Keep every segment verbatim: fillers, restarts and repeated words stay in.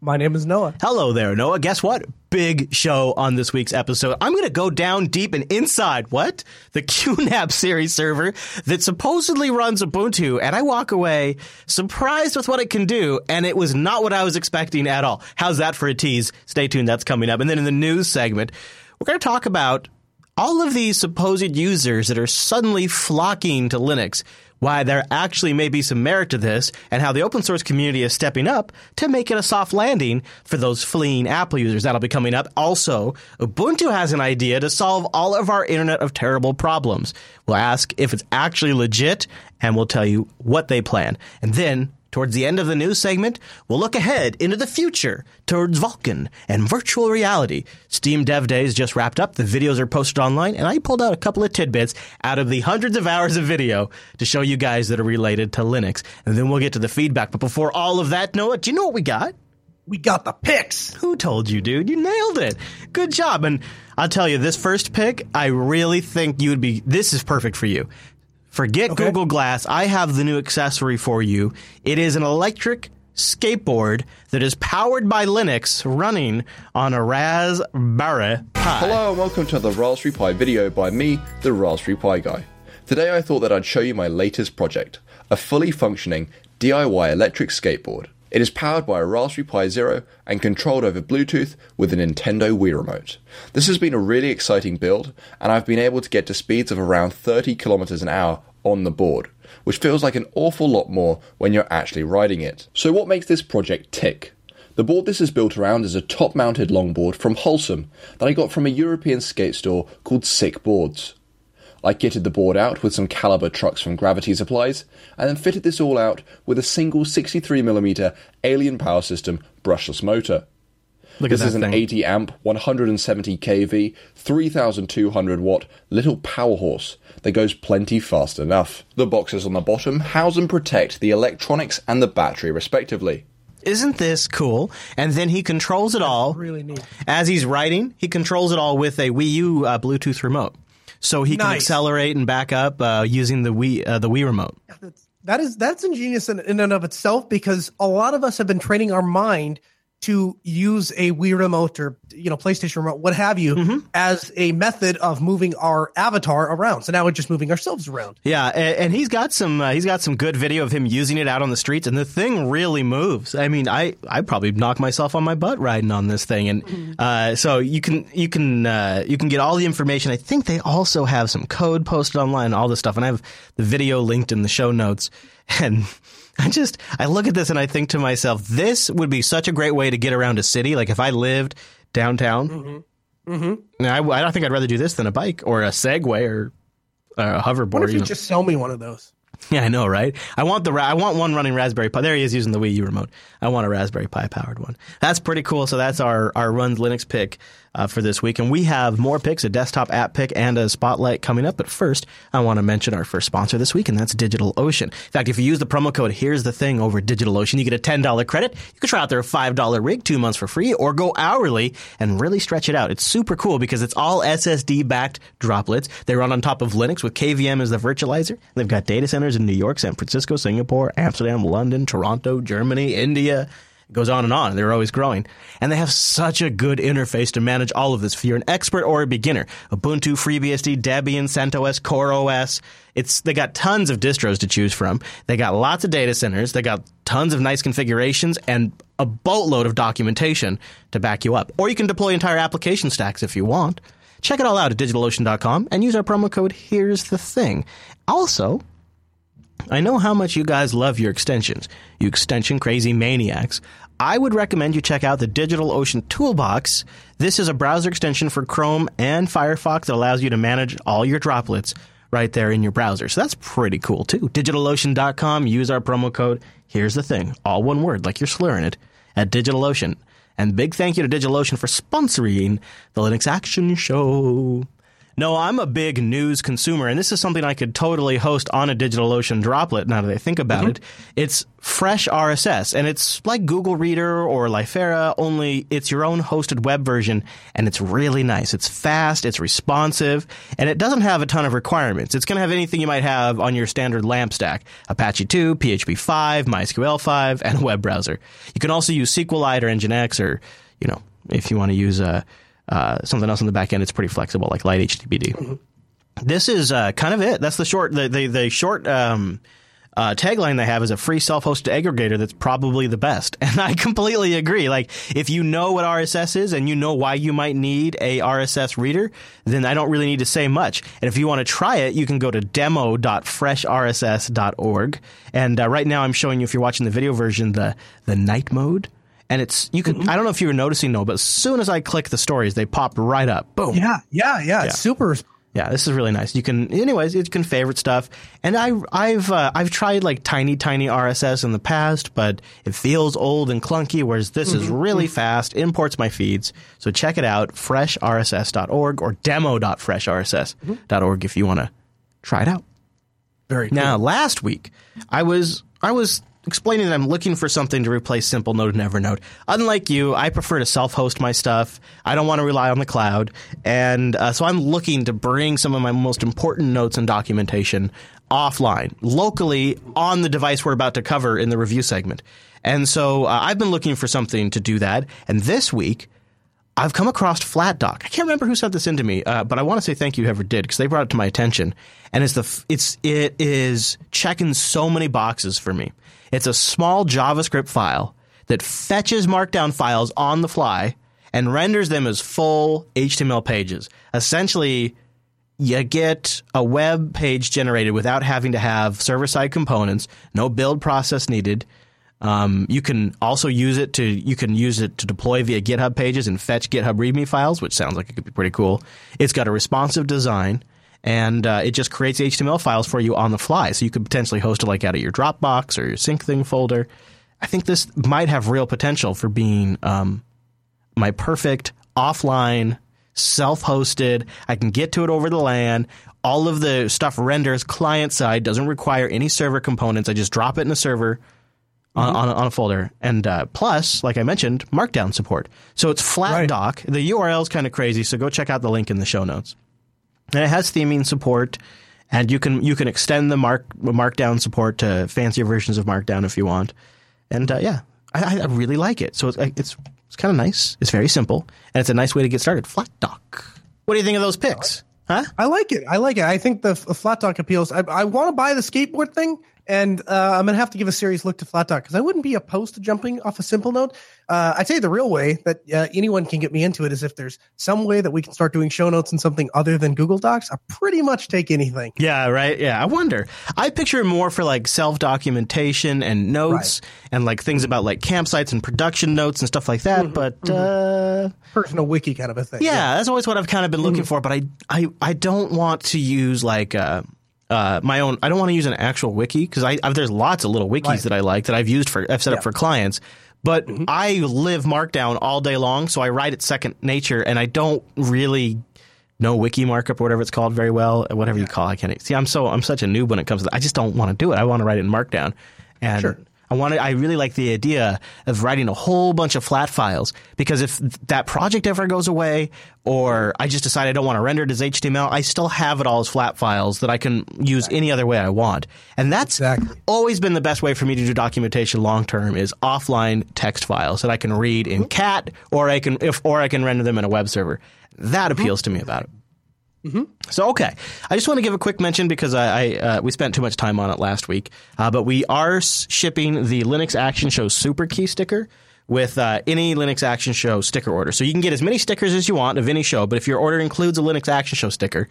My name is Noah. Hello there, Noah. Guess what? Big show on this week's episode. I'm going to go down deep and inside, what? The Q NAP series server that supposedly runs Ubuntu, and I walk away surprised with what it can do, and it was not what I was expecting at all. How's that for a tease? Stay tuned. That's coming up. And then in the news segment, we're going to talk about all of these supposed users that are suddenly flocking to Linux, why there actually may be some merit to this, and how the open source community is stepping up to make it a soft landing for those fleeing Apple users. That'll be coming up. Also, Ubuntu has an idea to solve all of our Internet of Terrible problems. We'll ask if it's actually legit, and we'll tell you what they plan. And then, towards the end of the news segment, we'll look ahead into the future towards Vulkan and virtual reality. Steam Dev Days just wrapped up. The videos are posted online, and I pulled out a couple of tidbits out of the hundreds of hours of video to show you guys that are related to Linux. And then we'll get to the feedback. But before all of that, Noah, do you know what we got? We got the picks. Who told you, dude? You nailed it. Good job. And I'll tell you, this first pick, I really think you would be – this is perfect for you. Forget okay. Google Glass. I have the new accessory for you. It is an electric skateboard that is powered by Linux running on a Raspberry Pi. Hello and welcome to the Raspberry Pi video by me, the Raspberry Pi guy. Today I thought that I'd show you my latest project, a fully functioning D I Y electric skateboard. It is powered by a Raspberry Pi Zero and controlled over Bluetooth with a Nintendo Wii Remote. This has been a really exciting build, and I've been able to get to speeds of around thirty kilometers an hour on the board, which feels like an awful lot more when you're actually riding it. So what makes this project tick? The board this is built around is a top-mounted longboard from Wholesome that I got from a European skate store called Sick Boards. I kitted the board out with some caliber trucks from Gravity Supplies, and then fitted this all out with a single sixty-three millimeter Alien Power System brushless motor. Look at that thing. This is an eighty amp, one hundred seventy k v, thirty-two hundred watt little power horse that goes plenty fast enough. The boxes on the bottom house and protect the electronics and the battery respectively. Isn't this cool? And then he controls it all. That's really neat. As he's riding, he controls it all with a Wii U uh, Bluetooth remote. So he nice. Can accelerate and back up uh, using the Wii uh, the Wii remote. That's, that is that's ingenious in, in and of itself, because a lot of us have been training our mind to use a Wii remote or you know PlayStation remote, what have you, mm-hmm. as a method of moving our avatar around. So now we're just moving ourselves around. Yeah, and, and he's got some uh, he's got some good video of him using it out on the streets, and the thing really moves. I mean, I I probably knock myself on my butt riding on this thing, and mm-hmm. uh, so you can you can uh, you can get all the information. I think they also have some code posted online, all this stuff, and I have the video linked in the show notes. And I just, I look at this and I think to myself, this would be such a great way to get around a city. Like if I lived downtown, mm-hmm. Mm-hmm. I, I don't think I'd rather do this than a bike or a Segway or a hoverboard. What if you, you know? Just sell me one of those? Yeah, I know, right? I want the I want one running Raspberry Pi. There he is using the Wii U remote. I want a Raspberry Pi powered one. That's pretty cool. So that's our our Run Linux pick uh, for this week. And we have more picks, a desktop app pick and a spotlight coming up. But first, I want to mention our first sponsor this week, and that's DigitalOcean. In fact, if you use the promo code Here's the Thing over DigitalOcean, you get a ten dollars credit. You can try out their five dollars rig two months for free, or go hourly and really stretch it out. It's super cool because it's all S S D-backed droplets. They run on top of Linux with K V M as the virtualizer. They've got data centers in New York, San Francisco, Singapore, Amsterdam, London, Toronto, Germany, India. It goes on and on. They're always growing. And they have such a good interface to manage all of this. If you're an expert or a beginner, Ubuntu, FreeBSD, Debian, CentOS, CoreOS. It's, they got tons of distros to choose from. They got lots of data centers. They got tons of nice configurations and a boatload of documentation to back you up. Or you can deploy entire application stacks if you want. Check it all out at digital ocean dot com and use our promo code Here's the Thing. Also, I know how much you guys love your extensions, you extension crazy maniacs. I would recommend you check out the DigitalOcean Toolbox. This is a browser extension for Chrome and Firefox that allows you to manage all your droplets right there in your browser. So that's pretty cool, too. digital ocean dot com, use our promo code Here's the Thing, all one word, like you're slurring it, at DigitalOcean. And big thank you to DigitalOcean for sponsoring the Linux Action Show. No, I'm a big news consumer, and this is something I could totally host on a DigitalOcean droplet now that I think about mm-hmm. it. It's fresh R S S, and it's like Google Reader or Lyfera, only it's your own hosted web version, and it's really nice. It's fast, it's responsive, and it doesn't have a ton of requirements. It's going to have anything you might have on your standard LAMP stack, Apache two, P H P five, MySQL five, and a web browser. You can also use SQLite or Nginx or, you know, if you want to use a... Uh, something else on the back end, it's pretty flexible, like Light H T T P D. Mm-hmm. This is uh, kind of it. That's the short the, the, the short um, uh, tagline they have is a free self-hosted aggregator that's probably the best. And I completely agree. Like, if you know what R S S is and you know why you might need a R S S reader, then I don't really need to say much. And if you want to try it, you can go to demo dot fresh r s s dot org. And uh, right now I'm showing you, if you're watching the video version, the the night mode. And it's, you could, I don't know if you were noticing, no, but as soon as I click the stories, they pop right up. Boom. Yeah, yeah, yeah. yeah. It's super. Yeah, this is really nice. You can, anyways, you can favorite stuff. And I, I've, uh, I've tried like tiny, tiny R S S in the past, but it feels old and clunky, whereas this mm-hmm. is really fast, imports my feeds. So check it out, fresh r s s dot org or demo dot fresh r s s dot org if you want to try it out. Very cool. Now, last week, I was, I was, explaining that I'm looking for something to replace Simple Node and Evernote. Unlike you, I prefer to self-host my stuff. I don't want to rely on the cloud. And uh, so I'm looking to bring some of my most important notes and documentation offline, locally, on the device we're about to cover in the review segment. And so uh, I've been looking for something to do that. And this week, I've come across FlatDoc. I can't remember who sent this in to me, uh, but I want to say thank you whoever did, because they brought it to my attention. And it's the f- it's it is checking so many boxes for me. It's a small JavaScript file that fetches Markdown files on the fly and renders them as full H T M L pages. Essentially, you get a web page generated without having to have server-side components, no build process needed. Um, you can also use it to you can use it to deploy via GitHub pages and fetch GitHub README files, which sounds like it could be pretty cool. It's got a responsive design. And uh, it just creates H T M L files for you on the fly. So you could potentially host it like out of your Dropbox or your sync thing folder. I think this might have real potential for being um, my perfect offline, self-hosted. I can get to it over the LAN. All of the stuff renders client-side, doesn't require any server components. I just drop it in a server mm-hmm. on, on, on a folder. And uh, plus, like I mentioned, Markdown support. So it's FlatDoc. Right. The U R L is kind of crazy, so go check out the link in the show notes. And it has theming support, and you can you can extend the mark Markdown support to fancier versions of Markdown if you want. And uh, yeah, I, I really like it. So it's it's, it's kind of nice. It's very simple, and it's a nice way to get started. FlatDoc. What do you think of those picks? Huh? I like it. I like it. I think the FlatDoc appeals. I, I want to buy the skateboard thing, and uh, I'm gonna have to give a serious look to FlatDoc because I wouldn't be opposed to jumping off a simple node. Uh, I'd say the real way that uh, anyone can get me into it is if there's some way that we can start doing show notes in something other than Google Docs. I pretty much take anything. Yeah, right. Yeah, I wonder. I picture more for like self-documentation and notes right. and like things about like campsites and production notes and stuff like that. Mm-hmm, but mm-hmm. Uh, personal wiki kind of a thing. Yeah, yeah, that's always what I've kind of been looking mm-hmm. for. But I, I, I don't want to use like uh, uh, my own. I don't want to use an actual wiki because I, I there's lots of little wikis right. that I like that I've used for I've set yeah. up for clients. But mm-hmm. I live Markdown all day long, so I write it second nature, and I don't really know wiki markup or whatever it's called very well, whatever yeah. you call it. I can't see. I'm so I'm such a noob when it comes to that. I just don't want to do it. I want to write it in Markdown, and sure. I want to, I really like the idea of writing a whole bunch of flat files because if that project ever goes away, or I just decide I don't want to render it as H T M L, I still have it all as flat files that I can use exactly. any other way I want. And that's exactly. always been the best way for me to do documentation long term is offline text files that I can read in cat or I can if or I can render them in a web server. That appeals to me about it. Mm-hmm. So, okay, I just want to give a quick mention because I, I uh, we spent too much time on it last week, uh, but we are shipping the Linux Action Show Super Key sticker with uh, any Linux Action Show sticker order. So you can get as many stickers as you want of any show, but if your order includes a Linux Action Show sticker,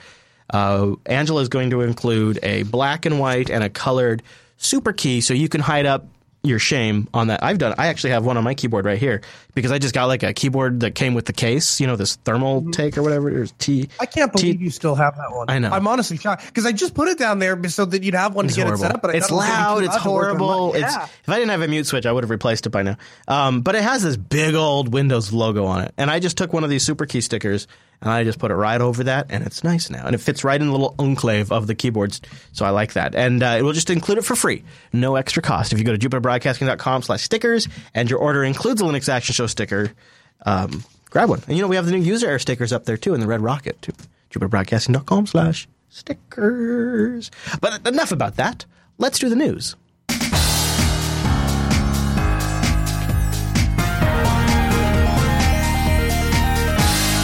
uh, Angela is going to include a black and white and a colored Super Key so you can hide up your shame on that. I've done. I actually have one on my keyboard right here because I just got like a keyboard that came with the case. You know, this thermal take or whatever. There's T. I can't believe T, you still have that one. I know. I'm honestly shocked because I just put it down there so that you'd have one it's to get horrible. It set up. But it's loud. It's horrible. Yeah. It's if I didn't have a mute switch, I would have replaced it by now. Um, but it has this big old Windows logo on it, and I just took one of these Super Key stickers and I just put it right over that, and it's nice now, and it fits right in the little enclave of the keyboards. So I like that, and uh, we'll just include it for free, no extra cost. If you go to Jupiter Broadcasting.com slash stickers and your order includes a Linux Action Show sticker, um, grab one. And you know, we have the new user error stickers up there too in the red rocket too. Jupiter Broadcasting dot com slash stickers. But enough about that. Let's do the news.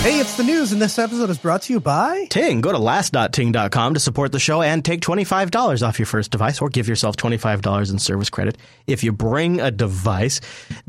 Hey, it's the news, and this episode is brought to you by Ting. Go to last dot ting dot com to support the show and take twenty-five dollars off your first device, or give yourself twenty-five dollars in service credit if you bring a device.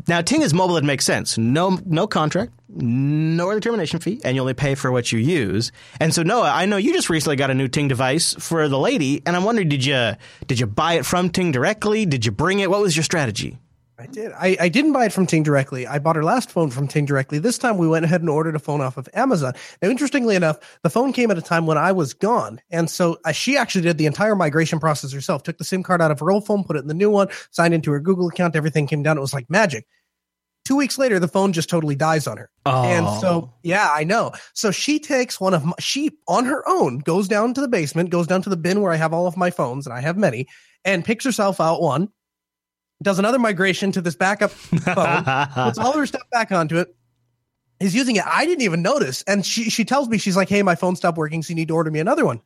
Now, Ting is mobile. It makes sense. No, no contract, no early termination fee, and you only pay for what you use. And so, Noah, I know you just recently got a new Ting device for the lady, and I'm wondering, did you did you buy it from Ting directly? Did you bring it? What was your strategy? I did. I, I didn't buy it from Ting directly. I bought her last phone from Ting directly. This time we went ahead and ordered a phone off of Amazon. Now, interestingly enough, the phone came at a time when I was gone. And so uh, she actually did the entire migration process herself, took the SIM card out of her old phone, put it in the new one, signed into her Google account. Everything came down. It was like magic. Two weeks later, the phone just totally dies on her. Oh. And so, yeah, I know. So she takes one of my, she on her own goes down to the basement, goes down to the bin where I have all of my phones, and I have many, and picks herself out one. Does another migration to this backup phone, puts all her stuff back onto it, is using it. I didn't even notice. And she she tells me, she's like, hey, my phone stopped working, so you need to order me another one.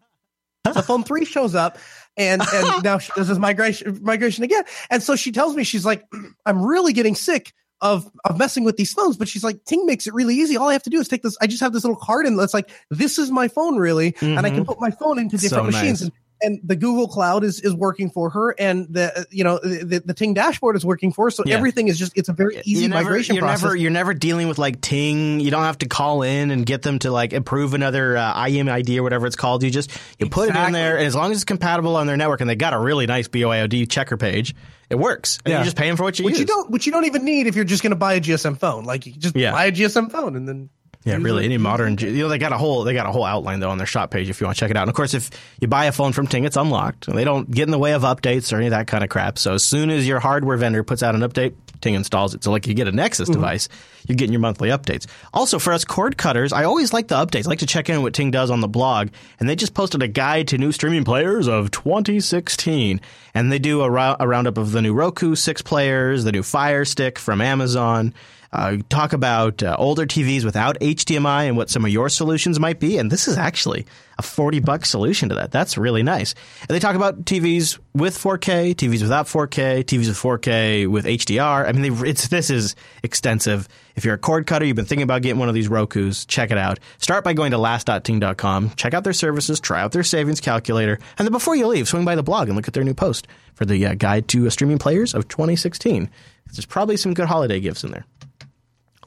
So phone three shows up, and, and now she does this migration migration again. And so she tells me, she's like, I'm really getting sick of of messing with these phones. But she's like, Ting makes it really easy. All I have to do is take this. I just have this little card, and that's like, this is my phone, really. Mm-hmm. And I can put my phone into different so machines. Nice. And the Google Cloud is, is working for her, and the you know the, the Ting dashboard is working for her. So yeah. everything is just it's a very easy you're never, migration you're process. Never, you're never dealing with like Ting. You don't have to call in and get them to like approve another uh, I M I D or whatever it's called. You just you exactly. put it in there, and as long as it's compatible on their network, and they got a really nice B Y O D checker page, it works. And yeah. you're just paying for what you which use. You don't, which you don't even need if you're just going to buy a G S M phone. Like you just yeah. buy a G S M phone and then. Yeah, really, any modern, you know, they got a whole, they got a whole outline though on their shop page if you want to check it out. And of course, if you buy a phone from Ting, it's unlocked. They don't get in the way of updates or any of that kind of crap. So as soon as your hardware vendor puts out an update, Ting installs it. So like you get a Nexus mm-hmm. device, you're getting your monthly updates. Also for us cord cutters, I always like the updates. I like to check in what Ting does on the blog, and they just posted a guide to new streaming players of twenty sixteen. And they do a, ro- a roundup of the new Roku six players, the new Fire Stick from Amazon. Uh, talk about uh, older T Vs without H D M I and what some of your solutions might be. And this is actually a forty buck solution to that. That's really nice. And they talk about T Vs with four K, T Vs without four K, T Vs with four K with H D R. I mean, they, it's this is extensive. If you're a cord cutter, you've been thinking about getting one of these Rokus, check it out. Start by going to last dot ting dot com, check out their services, try out their savings calculator. And then before you leave, swing by the blog and look at their new post for the uh, guide to uh, streaming players of twenty sixteen. There's probably some good holiday gifts in there.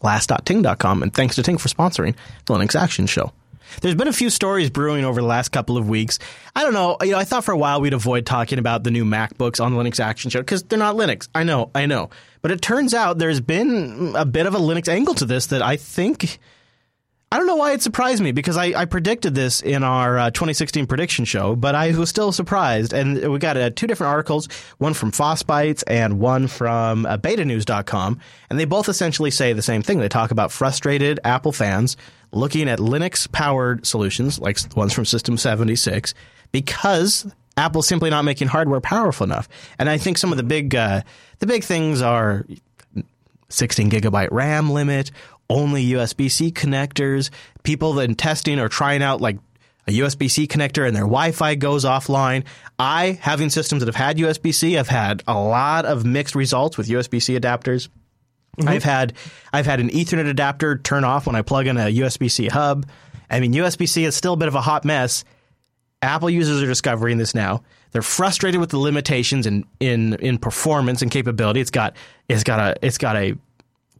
last dot ting dot com, and thanks to Ting for sponsoring the Linux Action Show. There's been a few stories brewing over the last couple of weeks. I don't know. You know, I thought for a while we'd avoid talking about the new MacBooks on the Linux Action Show because they're not Linux. I know, I know. But it turns out there's been a bit of a Linux angle to this that I think... I don't know why it surprised me, because I, I predicted this in our uh, twenty sixteen prediction show, but I was still surprised. And we got uh, two different articles, one from FossBytes and one from uh, beta news dot com. And they both essentially say the same thing. They talk about frustrated Apple fans looking at Linux-powered solutions, like the ones from System seventy-six, because Apple's simply not making hardware powerful enough. And I think some of the big uh, the big things are sixteen gigabyte RAM limit, only U S B C connectors, people that in testing are trying out like a U S B C connector and their Wi-Fi goes offline. I, having systems that have had U S B C, I've had a lot of mixed results with U S B C adapters. Mm-hmm. I've had I've had an Ethernet adapter turn off when I plug in a U S B C hub. I mean, U S B C is still a bit of a hot mess. Apple users are discovering this now. They're frustrated with the limitations in in, in performance and capability. It's got it's got a it's got a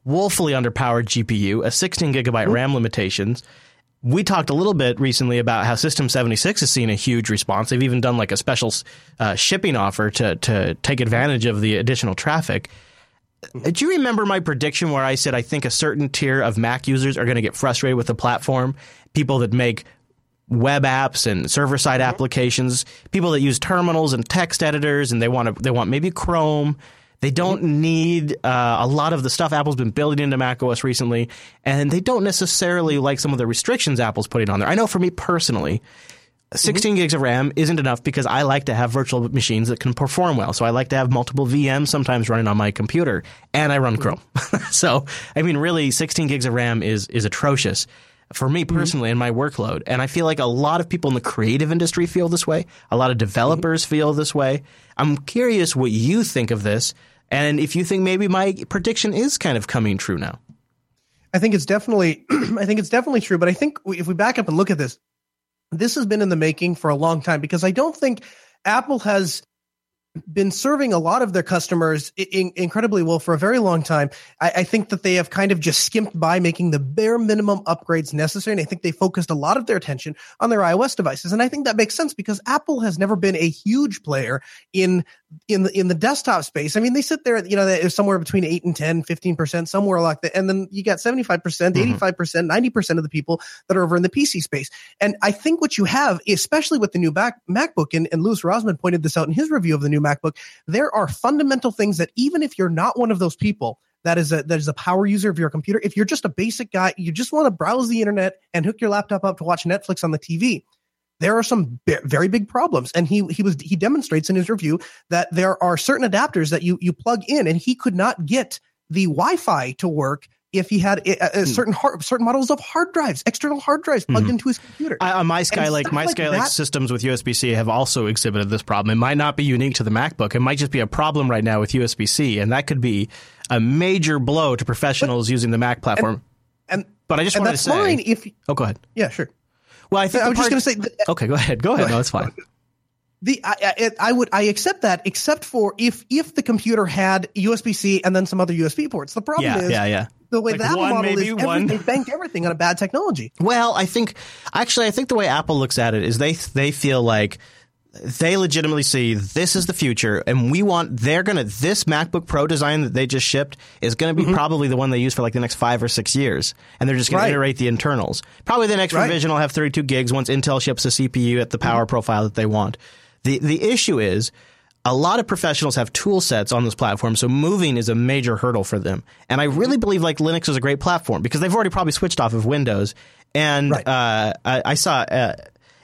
woefully underpowered G P U, a sixteen gigabyte RAM limitations, we talked a little bit recently about how System seventy-six has seen a huge response. They've even done like a special uh, shipping offer to to take advantage of the additional traffic. Do you remember my prediction where I said I think a certain tier of Mac users are going to get frustrated with the platform? People that make web apps and server-side mm-hmm. applications, people that use terminals and text editors, and they want to, they want maybe Chrome. They don't mm-hmm. need uh, a lot of the stuff Apple's been building into macOS recently, and they don't necessarily like some of the restrictions Apple's putting on there. I know for me personally, sixteen mm-hmm. gigs of RAM isn't enough because I like to have virtual machines that can perform well. So I like to have multiple V Ms sometimes running on my computer, and I run Chrome. So, I mean, really, sixteen gigs of RAM is is atrocious for me personally and mm-hmm. my workload. And I feel like a lot of people in the creative industry feel this way. A lot of developers mm-hmm. feel this way. I'm curious what you think of this, and if you think maybe my prediction is kind of coming true now. I think it's definitely, I think it's definitely true. But I think if we back up and look at this, this has been in the making for a long time, because I don't think Apple has been serving a lot of their customers in, incredibly well for a very long time. I, I think that they have kind of just skimped by making the bare minimum upgrades necessary. And I think they focused a lot of their attention on their iOS devices. And I think that makes sense because Apple has never been a huge player in, in the, in the desktop space. I mean, they sit there, you know, they're somewhere between eight and ten, fifteen percent, somewhere like that. And then you got seventy-five percent, mm-hmm. eighty-five percent, ninety percent of the people that are over in the P C space. And I think what you have, especially with the new back, MacBook, and, and Louis Rosman pointed this out in his review of the new MacBook, there are fundamental things that even if you're not one of those people that is a that is a power user of your computer, if you're just a basic guy, you just want to browse the internet and hook your laptop up to watch Netflix on the T V, there are some b- very big problems. And he he was he demonstrates in his review that there are certain adapters that you you plug in, and he could not get the Wi-Fi to work if he had a, a certain hard, certain models of hard drives, external hard drives plugged mm-hmm. into his computer. I, on my Skylake, my like Skylake that, systems with U S B C have also exhibited this problem. It might not be unique to the MacBook. It might just be a problem right now with U S B C, and that could be a major blow to professionals but, using the Mac platform. And, and But I just want to say... Fine if, oh, go ahead. Yeah, sure. Well, I think... I was part, just going to say... That, okay, go ahead. Go ahead. No, it's fine. The I, I, I would I accept that, except for if if the computer had U S B C and then some other U S B ports. The problem yeah, is... Yeah, yeah, the way like that one, model is, one. They banked everything on a bad technology. Well, I think actually, I think the way Apple looks at it is they they feel like they legitimately see this is the future, and we want they're gonna this MacBook Pro design that they just shipped is gonna be mm-hmm. probably the one they use for like the next five or six years, and they're just gonna right. iterate the internals. Probably the next right. revision will have thirty-two gigs once Intel ships a C P U at the power mm-hmm. profile that they want. the The issue is, a lot of professionals have tool sets on this platform, so moving is a major hurdle for them. And I really believe like Linux is a great platform because they've already probably switched off of Windows. And right. uh, I, I saw uh,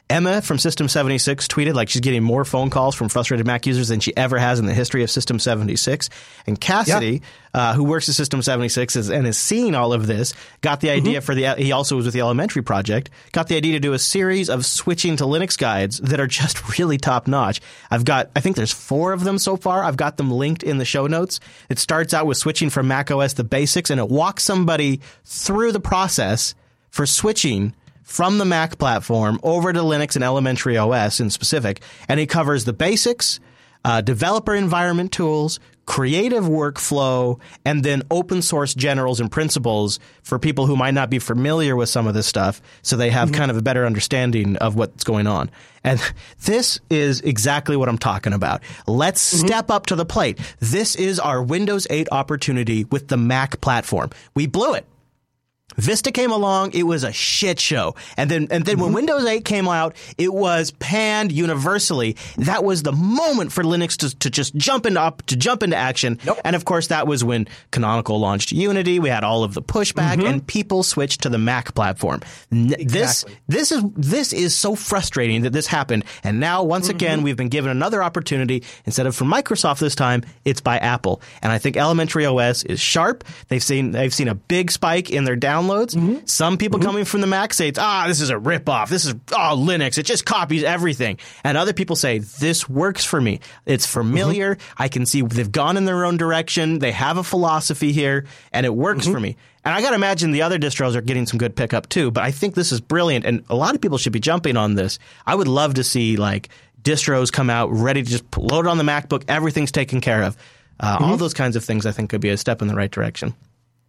Emma from System seventy-six tweeted like she's getting more phone calls from frustrated Mac users than she ever has in the history of System seventy-six. And Cassidy, yeah. uh, who works at System seventy-six is, and is seeing all of this, got the idea mm-hmm. for the – he also was with the Elementary project – got the idea to do a series of switching to Linux guides that are just really top-notch. I've got – I think there's four of them so far. I've got them linked in the show notes. It starts out with switching from macOS to basics, and it walks somebody through the process for switching – from the Mac platform over to Linux and Elementary O S in specific. And he covers the basics, uh, developer environment tools, creative workflow, and then open source generals and principles for people who might not be familiar with some of this stuff, so they have mm-hmm. kind of a better understanding of what's going on. And this is exactly what I'm talking about. Let's mm-hmm. step up to the plate. This is our Windows eight opportunity with the Mac platform. We blew it. Vista came along, it was a shit show. And then and then when Windows eight came out, it was panned universally. That was the moment for Linux to, to just jump into up to jump into action. Nope. And of course that was when Canonical launched Unity, we had all of the pushback mm-hmm. and people switched to the Mac platform. Exactly. This this is this is so frustrating that this happened. And now once mm-hmm. again we've been given another opportunity. Instead of from Microsoft this time, it's by Apple. And I think Elementary O S is sharp. They've seen they've seen a big spike in their downloads. Mm-hmm. Some people mm-hmm. coming from the Mac say, ah, this is a ripoff. This is, oh, Linux. It just copies everything. And other people say, this works for me. It's familiar. Mm-hmm. I can see they've gone in their own direction. They have a philosophy here, and it works mm-hmm. for me. And I got to imagine the other distros are getting some good pickup too, but I think this is brilliant, and a lot of people should be jumping on this. I would love to see like distros come out ready to just load it on the MacBook. Everything's taken care of. Uh, mm-hmm. All those kinds of things I think could be a step in the right direction.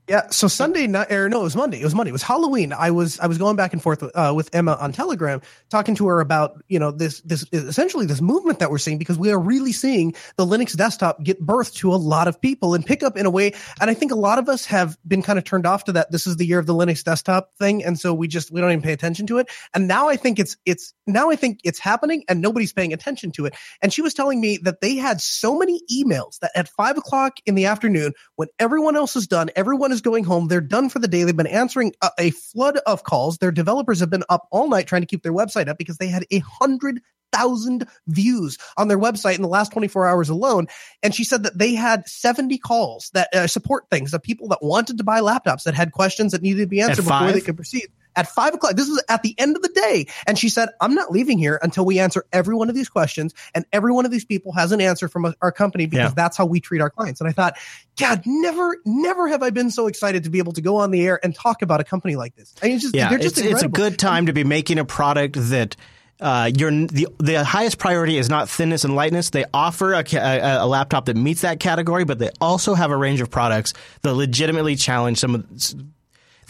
Yeah, so Sunday night, or no, it was Monday. It was Monday. It was Halloween. I was I was going back and forth uh, with Emma on Telegram, talking to her about you know this this essentially this movement that we're seeing, because we are really seeing the Linux desktop give birth to a lot of people and pick up in a way. And I think a lot of us have been kind of turned off to that. This is the year of the Linux desktop thing, and so we just we don't even pay attention to it. And now I think it's it's now I think it's happening, and nobody's paying attention to it. And she was telling me that they had so many emails that at five o'clock in the afternoon, when everyone else is done, everyone is going home, they're done for the day, they've been answering a, a flood of calls, their developers have been up all night trying to keep their website up because they had a hundred thousand views on their website in the last twenty-four hours alone. And she said that they had seventy calls that uh, support things, that people that wanted to buy laptops, that had questions that needed to be answered before they could proceed. At five o'clock, this is at the end of the day. And she said, I'm not leaving here until we answer every one of these questions. And every one of these people has an answer from our company, because yeah. that's how we treat our clients. And I thought, God, never, never have I been so excited to be able to go on the air and talk about a company like this. I mean, it's just, yeah, they're just it's, it's a good time to be making a product that uh, you're, the, the highest priority is not thinness and lightness. They offer a, a, a laptop that meets that category, but they also have a range of products that legitimately challenge some of the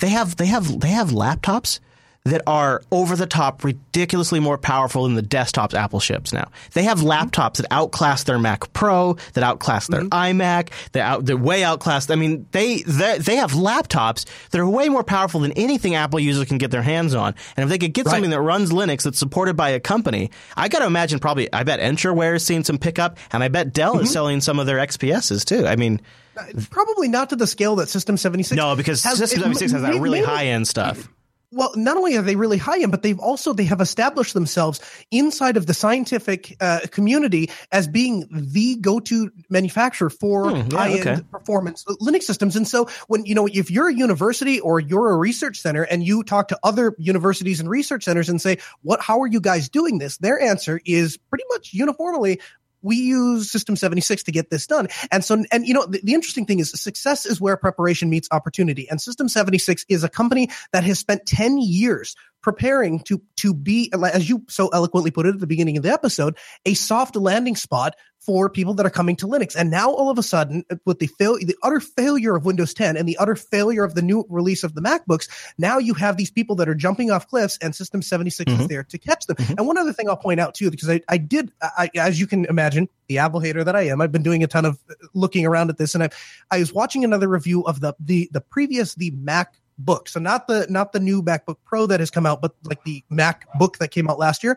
They have they have they have laptops that are over the top, ridiculously more powerful than the desktops Apple ships now. They have laptops that outclass their Mac Pro, that outclass their mm-hmm. iMac, that out, they're way outclassed. I mean, they they they have laptops that are way more powerful than anything Apple users can get their hands on. And if they could get right. something that runs Linux that's supported by a company, I got to imagine probably I bet Enterware is seeing some pickup, and I bet Dell mm-hmm. is selling some of their X P S's too. I mean, probably not to the scale that System seventy-six. No, because has, System seventy-six has that really high end stuff. Well, not only are they really high end, but they've also they have established themselves inside of the scientific uh, community as being the go-to manufacturer for hmm, yeah, high end okay. performance Linux systems. And so, when you know, if you're a university or you're a research center and you talk to other universities and research centers and say, "What? How are you guys doing this?" Their answer is pretty much uniformly, we use System seventy-six to get this done. And so, and you know, the, the interesting thing is success is where preparation meets opportunity. And System seventy-six is a company that has spent ten years preparing to to be, as you so eloquently put it at the beginning of the episode, a soft landing spot for people that are coming to Linux. And now all of a sudden, with the fail, the utter failure of Windows ten and the utter failure of the new release of the MacBooks, now you have these people that are jumping off cliffs, and System seventy-six mm-hmm. is there to catch them. Mm-hmm. And one other thing I'll point out too, because I, I did, I, as you can imagine, the Apple hater that I am, I've been doing a ton of looking around at this, and I I was watching another review of the the the previous, the Mac Book. So not the not the new MacBook Pro that has come out, but like the MacBook that came out last year.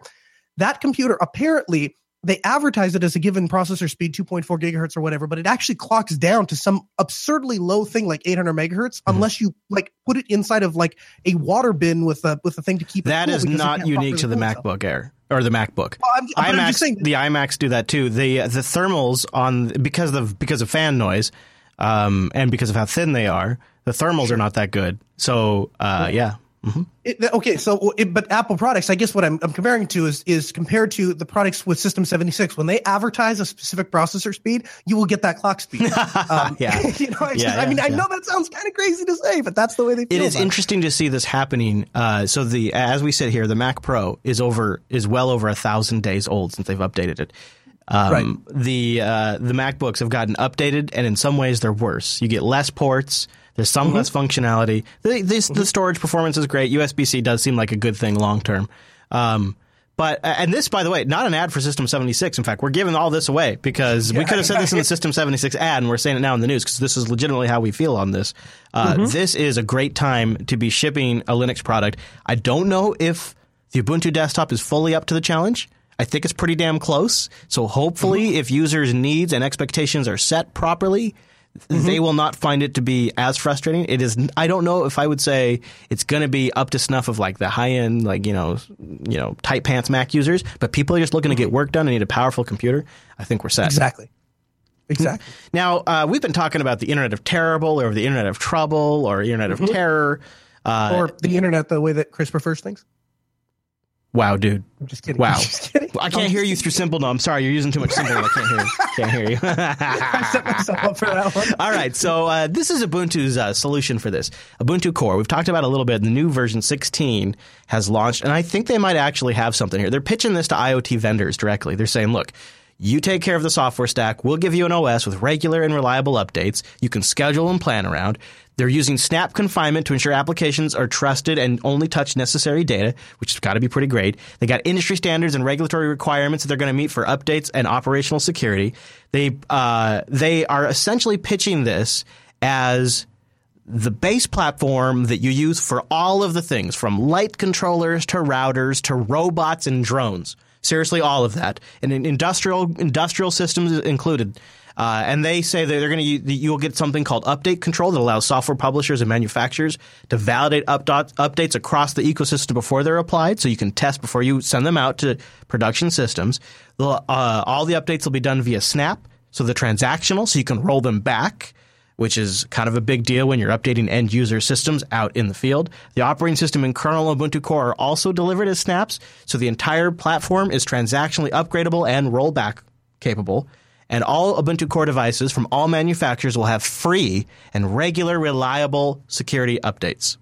That computer, apparently they advertise it as a given processor speed, two point four gigahertz or whatever, but it actually clocks down to some absurdly low thing like eight hundred megahertz, mm-hmm. unless you like put it inside of like a water bin with a with a thing to keep it. That cool is not unique to the MacBook Air or the MacBook. Well, I'm, I'm, iMacs, I'm just saying, the iMacs do that too. The the thermals on because of because of fan noise, um, and because of how thin they are, the thermals are not that good. So uh, yeah. Mm-hmm. It, okay, so it, but Apple products, I guess what I'm, I'm comparing to is is compared to the products with System seventy-six. When they advertise a specific processor speed, you will get that clock speed. Um, yeah. you know, I, just, yeah, yeah, I mean, yeah. I know that sounds kind of crazy to say, but that's the way they feel. It is about. Interesting to see this happening. Uh, so the as we sit here, the Mac Pro is over is well over a thousand days old since they've updated it. Um, right. The uh, the MacBooks have gotten updated, and in some ways they're worse. You get less ports. There's some mm-hmm. less functionality. The, the, mm-hmm. the storage performance is great. U S B C does seem like a good thing long term. Um, but and this, by the way, not an ad for System seventy-six. In fact, we're giving all this away because yeah. we could have said this in the System seventy-six ad, and we're saying it now in the news because this is legitimately how we feel on this. Uh, mm-hmm. This is a great time to be shipping a Linux product. I don't know if the Ubuntu desktop is fully up to the challenge. I think it's pretty damn close. So hopefully, mm-hmm. if users' needs and expectations are set properly, mm-hmm. they will not find it to be as frustrating. It is. I don't know if I would say it's going to be up to snuff of like the high end, like, you know, you know, tight pants Mac users. But people are just looking mm-hmm. to get work done and need a powerful computer. I think we're set. Exactly. Exactly. Now, uh, we've been talking about the Internet of Terrible or the Internet of Trouble or Internet of mm-hmm. Terror. Uh, or the Internet the way that Chris prefers things. Wow, dude. I'm just kidding. Wow. Just kidding. I can't hear you through Simple. No, I'm sorry. You're using too much Simple. I can't hear you. Can't hear you. I set myself up for that one. All right. So uh, this is Ubuntu's uh, solution for this. Ubuntu Core. We've talked about it a little bit. The new version sixteen has launched, and I think they might actually have something here. They're pitching this to I O T vendors directly. They're saying, look, you take care of the software stack. We'll give you an O S with regular and reliable updates. You can schedule and plan around. They're using snap confinement to ensure applications are trusted and only touch necessary data, which has got to be pretty great. They got industry standards and regulatory requirements that they're going to meet for updates and operational security. They uh, they are essentially pitching this as the base platform that you use for all of the things, from light controllers to routers to robots and drones. Seriously, all of that. And in industrial industrial systems included. Uh, and they say that they're going to you'll get something called update control that allows software publishers and manufacturers to validate up dot, updates across the ecosystem before they're applied, so you can test before you send them out to production systems. Uh, all the updates will be done via snap, so they're transactional, so you can roll them back, which is kind of a big deal when you're updating end-user systems out in the field. The operating system and kernel Ubuntu Core are also delivered as snaps, so the entire platform is transactionally upgradable and rollback capable. And all Ubuntu Core devices from all manufacturers will have free and regular, reliable security updates.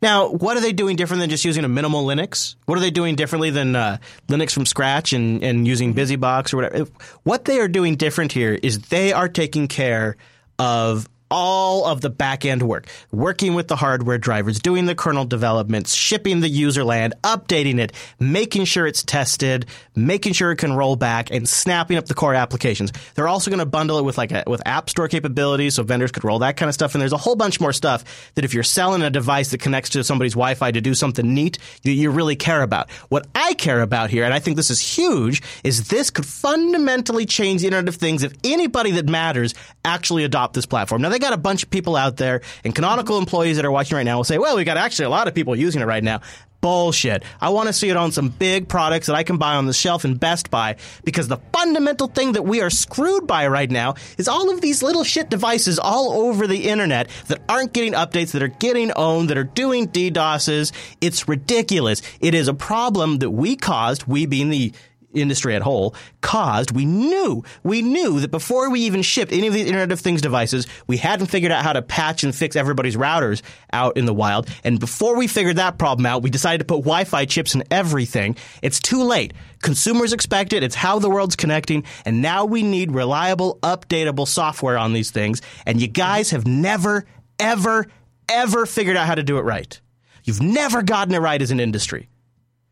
Now, what are they doing different than just using a minimal Linux? What are they doing differently than uh, Linux from scratch and, and using BusyBox or whatever? What they are doing different here is they are taking care of all of the back-end work, working with the hardware drivers, doing the kernel developments, shipping the user land, updating it, making sure it's tested, making sure it can roll back, and snapping up the core applications. They're also going to bundle it with like a, with App Store capabilities, so vendors could roll that kind of stuff. And there's a whole bunch more stuff that if you're selling a device that connects to somebody's Wi-Fi to do something neat, that you really care about. What I care about here, and I think this is huge, is this could fundamentally change the Internet of Things if anybody that matters actually adopt this platform. Now, they They got a bunch of people out there, and Canonical employees that are watching right now will say, well, we got actually a lot of people using it right now. Bullshit. I want to see it on some big products that I can buy on the shelf in Best Buy, because the fundamental thing that we are screwed by right now is all of these little shit devices all over the internet that aren't getting updates, that are getting owned, that are doing DDoSes. It's ridiculous. It is a problem that we caused, we being the industry at whole, caused. We knew, we knew that before we even shipped any of these Internet of Things devices, we hadn't figured out how to patch and fix everybody's routers out in the wild. And before we figured that problem out, we decided to put Wi-Fi chips in everything. It's too late. Consumers expect it. It's how the world's connecting. And now we need reliable, updatable software on these things. And you guys have never, ever, ever figured out how to do it right. You've never gotten it right as an industry.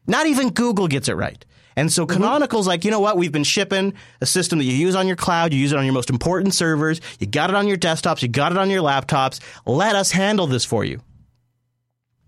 Not even Google gets it right. And so Canonical's like, you know what? We've been shipping a system that you use on your cloud. You use it on your most important servers. You got it on your desktops. You got it on your laptops. Let us handle this for you.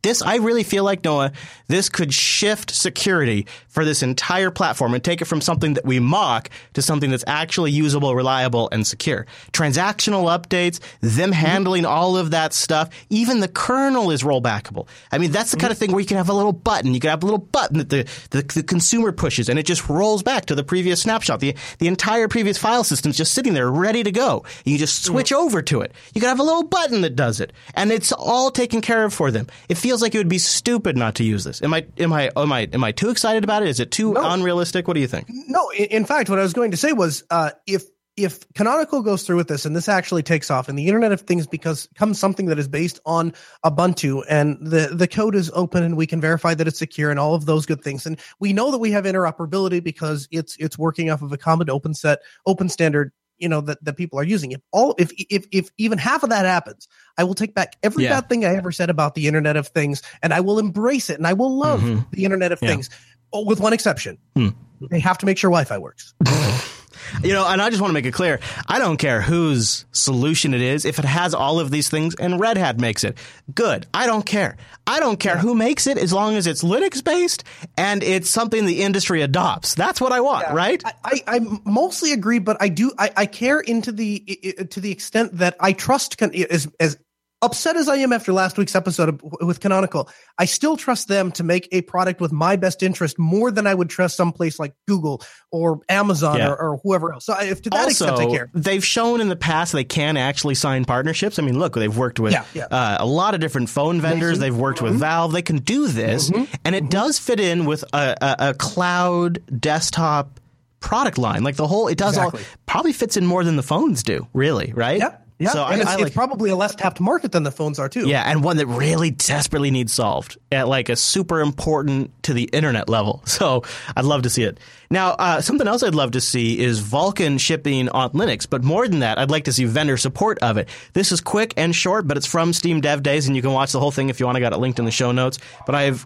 This, I really feel like, Noah, this could shift security for this entire platform and take it from something that we mock to something that's actually usable, reliable, and secure. Transactional updates, them handling mm-hmm. all of that stuff, even the kernel is rollbackable. I mean, that's the kind of thing where you can have a little button. You can have a little button that the, the, the consumer pushes, and it just rolls back to the previous snapshot. The, the entire previous file system is just sitting there ready to go. You just switch mm-hmm. over to it. You can have a little button that does it, and it's all taken care of for them. If feels like it would be stupid not to use this. Am I am I am I am I too excited about it? Is it too no. unrealistic? What do you think? No, in fact, what I was going to say was uh, if if Canonical goes through with this and this actually takes off and the Internet of Things because comes something that is based on Ubuntu and the the code is open and we can verify that it's secure and all of those good things, and we know that we have interoperability because it's it's working off of a common open set open standard. You know that that people are using. If all if if if even half of that happens, I will take back every yeah. bad thing I ever said about the Internet of Things, and I will embrace it, and I will love mm-hmm. the Internet of yeah. Things. Oh, with one exception, mm. they have to make sure Wi-Fi works. You know, and I just want to make it clear, I don't care whose solution it is. If it has all of these things and Red Hat makes it, good. I don't care. I don't care who makes it as long as it's Linux-based and it's something the industry adopts. That's what I want, yeah, right? I, I, I mostly agree, but I do I, I care into the to the extent that I trust con- as, as upset as I am after last week's episode of, with Canonical, I still trust them to make a product with my best interest more than I would trust someplace like Google or Amazon yeah. or, or whoever else. So if to that also, extent, I care. They've shown in the past they can actually sign partnerships. I mean, look, they've worked with yeah, yeah. Uh, a lot of different phone vendors. They've worked mm-hmm. with Valve. They can do this, mm-hmm. and it mm-hmm. does fit in with a, a, a cloud desktop product line. Like the whole, it does exactly. all probably fits in more than the phones do, really, right? Yep. Yeah, so and I, it's, I like, it's probably a less tapped market than the phones are, too. Yeah, and one that really desperately needs solved at like a super important to the internet level. So I'd love to see it. Now, uh, something else I'd love to see is Vulkan shipping on Linux. But more than that, I'd like to see vendor support of it. This is quick and short, but it's from Steam Dev Days, and you can watch the whole thing if you want. I got it linked in the show notes. But I've...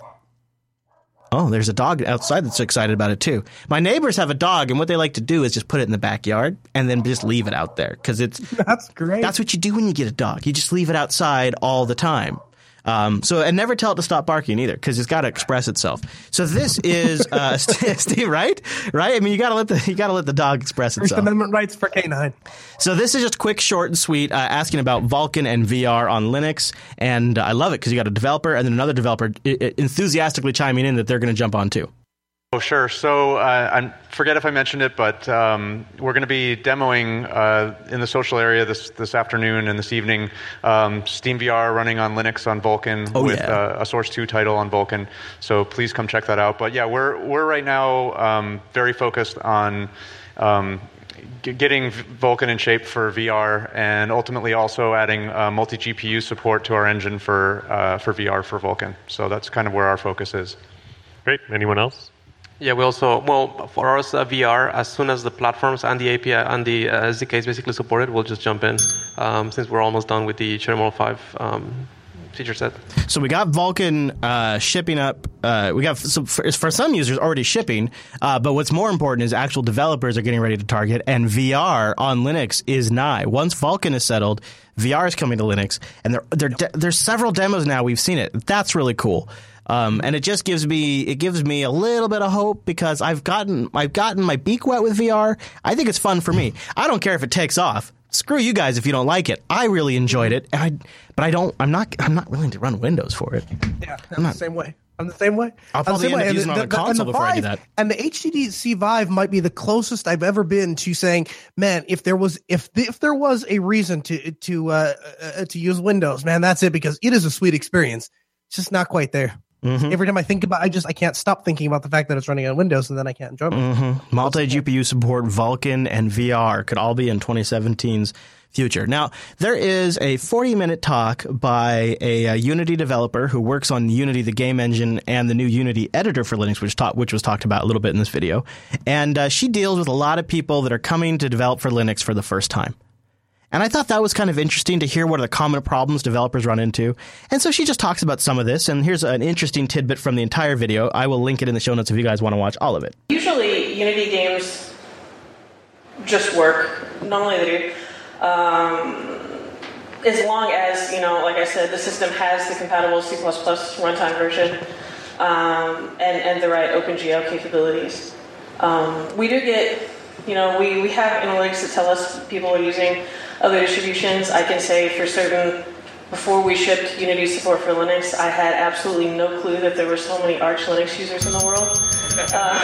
Oh, there's a dog outside that's excited about it, too. My neighbors have a dog, and what they like to do is just put it in the backyard and then just leave it out there. Because it's that's great. That's what you do when you get a dog. You just leave it outside all the time. Um, so and never tell it to stop barking either, because it's got to express itself. So this is uh, Steve, right? Right? I mean, you gotta let the you gotta let the dog express itself. First Amendment rights for canine. So this is just quick, short, and sweet, uh, asking about Vulkan and V R on Linux, and uh, I love it because you got a developer and then another developer I- I enthusiastically chiming in that they're going to jump on too. Oh sure. So uh, I forget if I mentioned it, but um, we're going to be demoing uh, in the social area this this afternoon and this evening um, Steam V R running on Linux on Vulkan oh, with yeah. uh, a Source two title on Vulkan. So please come check that out. But yeah, we're we're right now um, very focused on um, g- getting Vulkan in shape for V R and ultimately also adding uh, multi G P U support to our engine for uh, for V R for Vulkan. So that's kind of where our focus is. Great. Anyone else? Yeah, we also, well, for us, uh, V R, as soon as the platforms and the A P I and the uh, S D K is basically supported, we'll just jump in, um, since we're almost done with the Chermol five um, feature set. So we got Vulkan uh, shipping up. Uh, we got, so for, for some users, already shipping, uh, but what's more important is actual developers are getting ready to target, and V R on Linux is nigh. Once Vulkan is settled, V R is coming to Linux, and there, there, de- there's several demos now. We've seen it. That's really cool. Um, and it just gives me it gives me a little bit of hope because I've gotten I've gotten my beak wet with V R. I think it's fun for me. I don't care if it takes off. Screw you guys if you don't like it. I really enjoyed it, and I but I don't I'm not I'm not willing to run Windows for it. Yeah, I'm not, the same way. I'm the same way. I'll probably end up using it on a console before I do that. And the H T C Vive might be the closest I've ever been to saying, man, if there was if the, if there was a reason to to uh, uh, to use Windows, man, that's it, because it is a sweet experience. It's just not quite there. Mm-hmm. Every time I think about it, I just I can't stop thinking about the fact that it's running on Windows, and then I can't enjoy it. Mm-hmm. Multi-G P U support, Vulkan, and V R could all be in twenty seventeen's future. Now, there is a forty-minute talk by a, a Unity developer who works on Unity, the game engine, and the new Unity editor for Linux, which, ta- which was talked about a little bit in this video. And uh, she deals with a lot of people that are coming to develop for Linux for the first time. And I thought that was kind of interesting to hear what are the common problems developers run into. And so she just talks about some of this. And here's an interesting tidbit from the entire video. I will link it in the show notes if you guys want to watch all of it. Usually Unity games just work. Normally they do. Um, as long as, you know, like I said, the system has the compatible C plus plus runtime version um, and, and the right OpenGL capabilities. Um, we do get, you know, we, we have analytics that tell us people are using other distributions. I can say for certain, before we shipped Unity support for Linux, I had absolutely no clue that there were so many Arch Linux users in the world. Uh,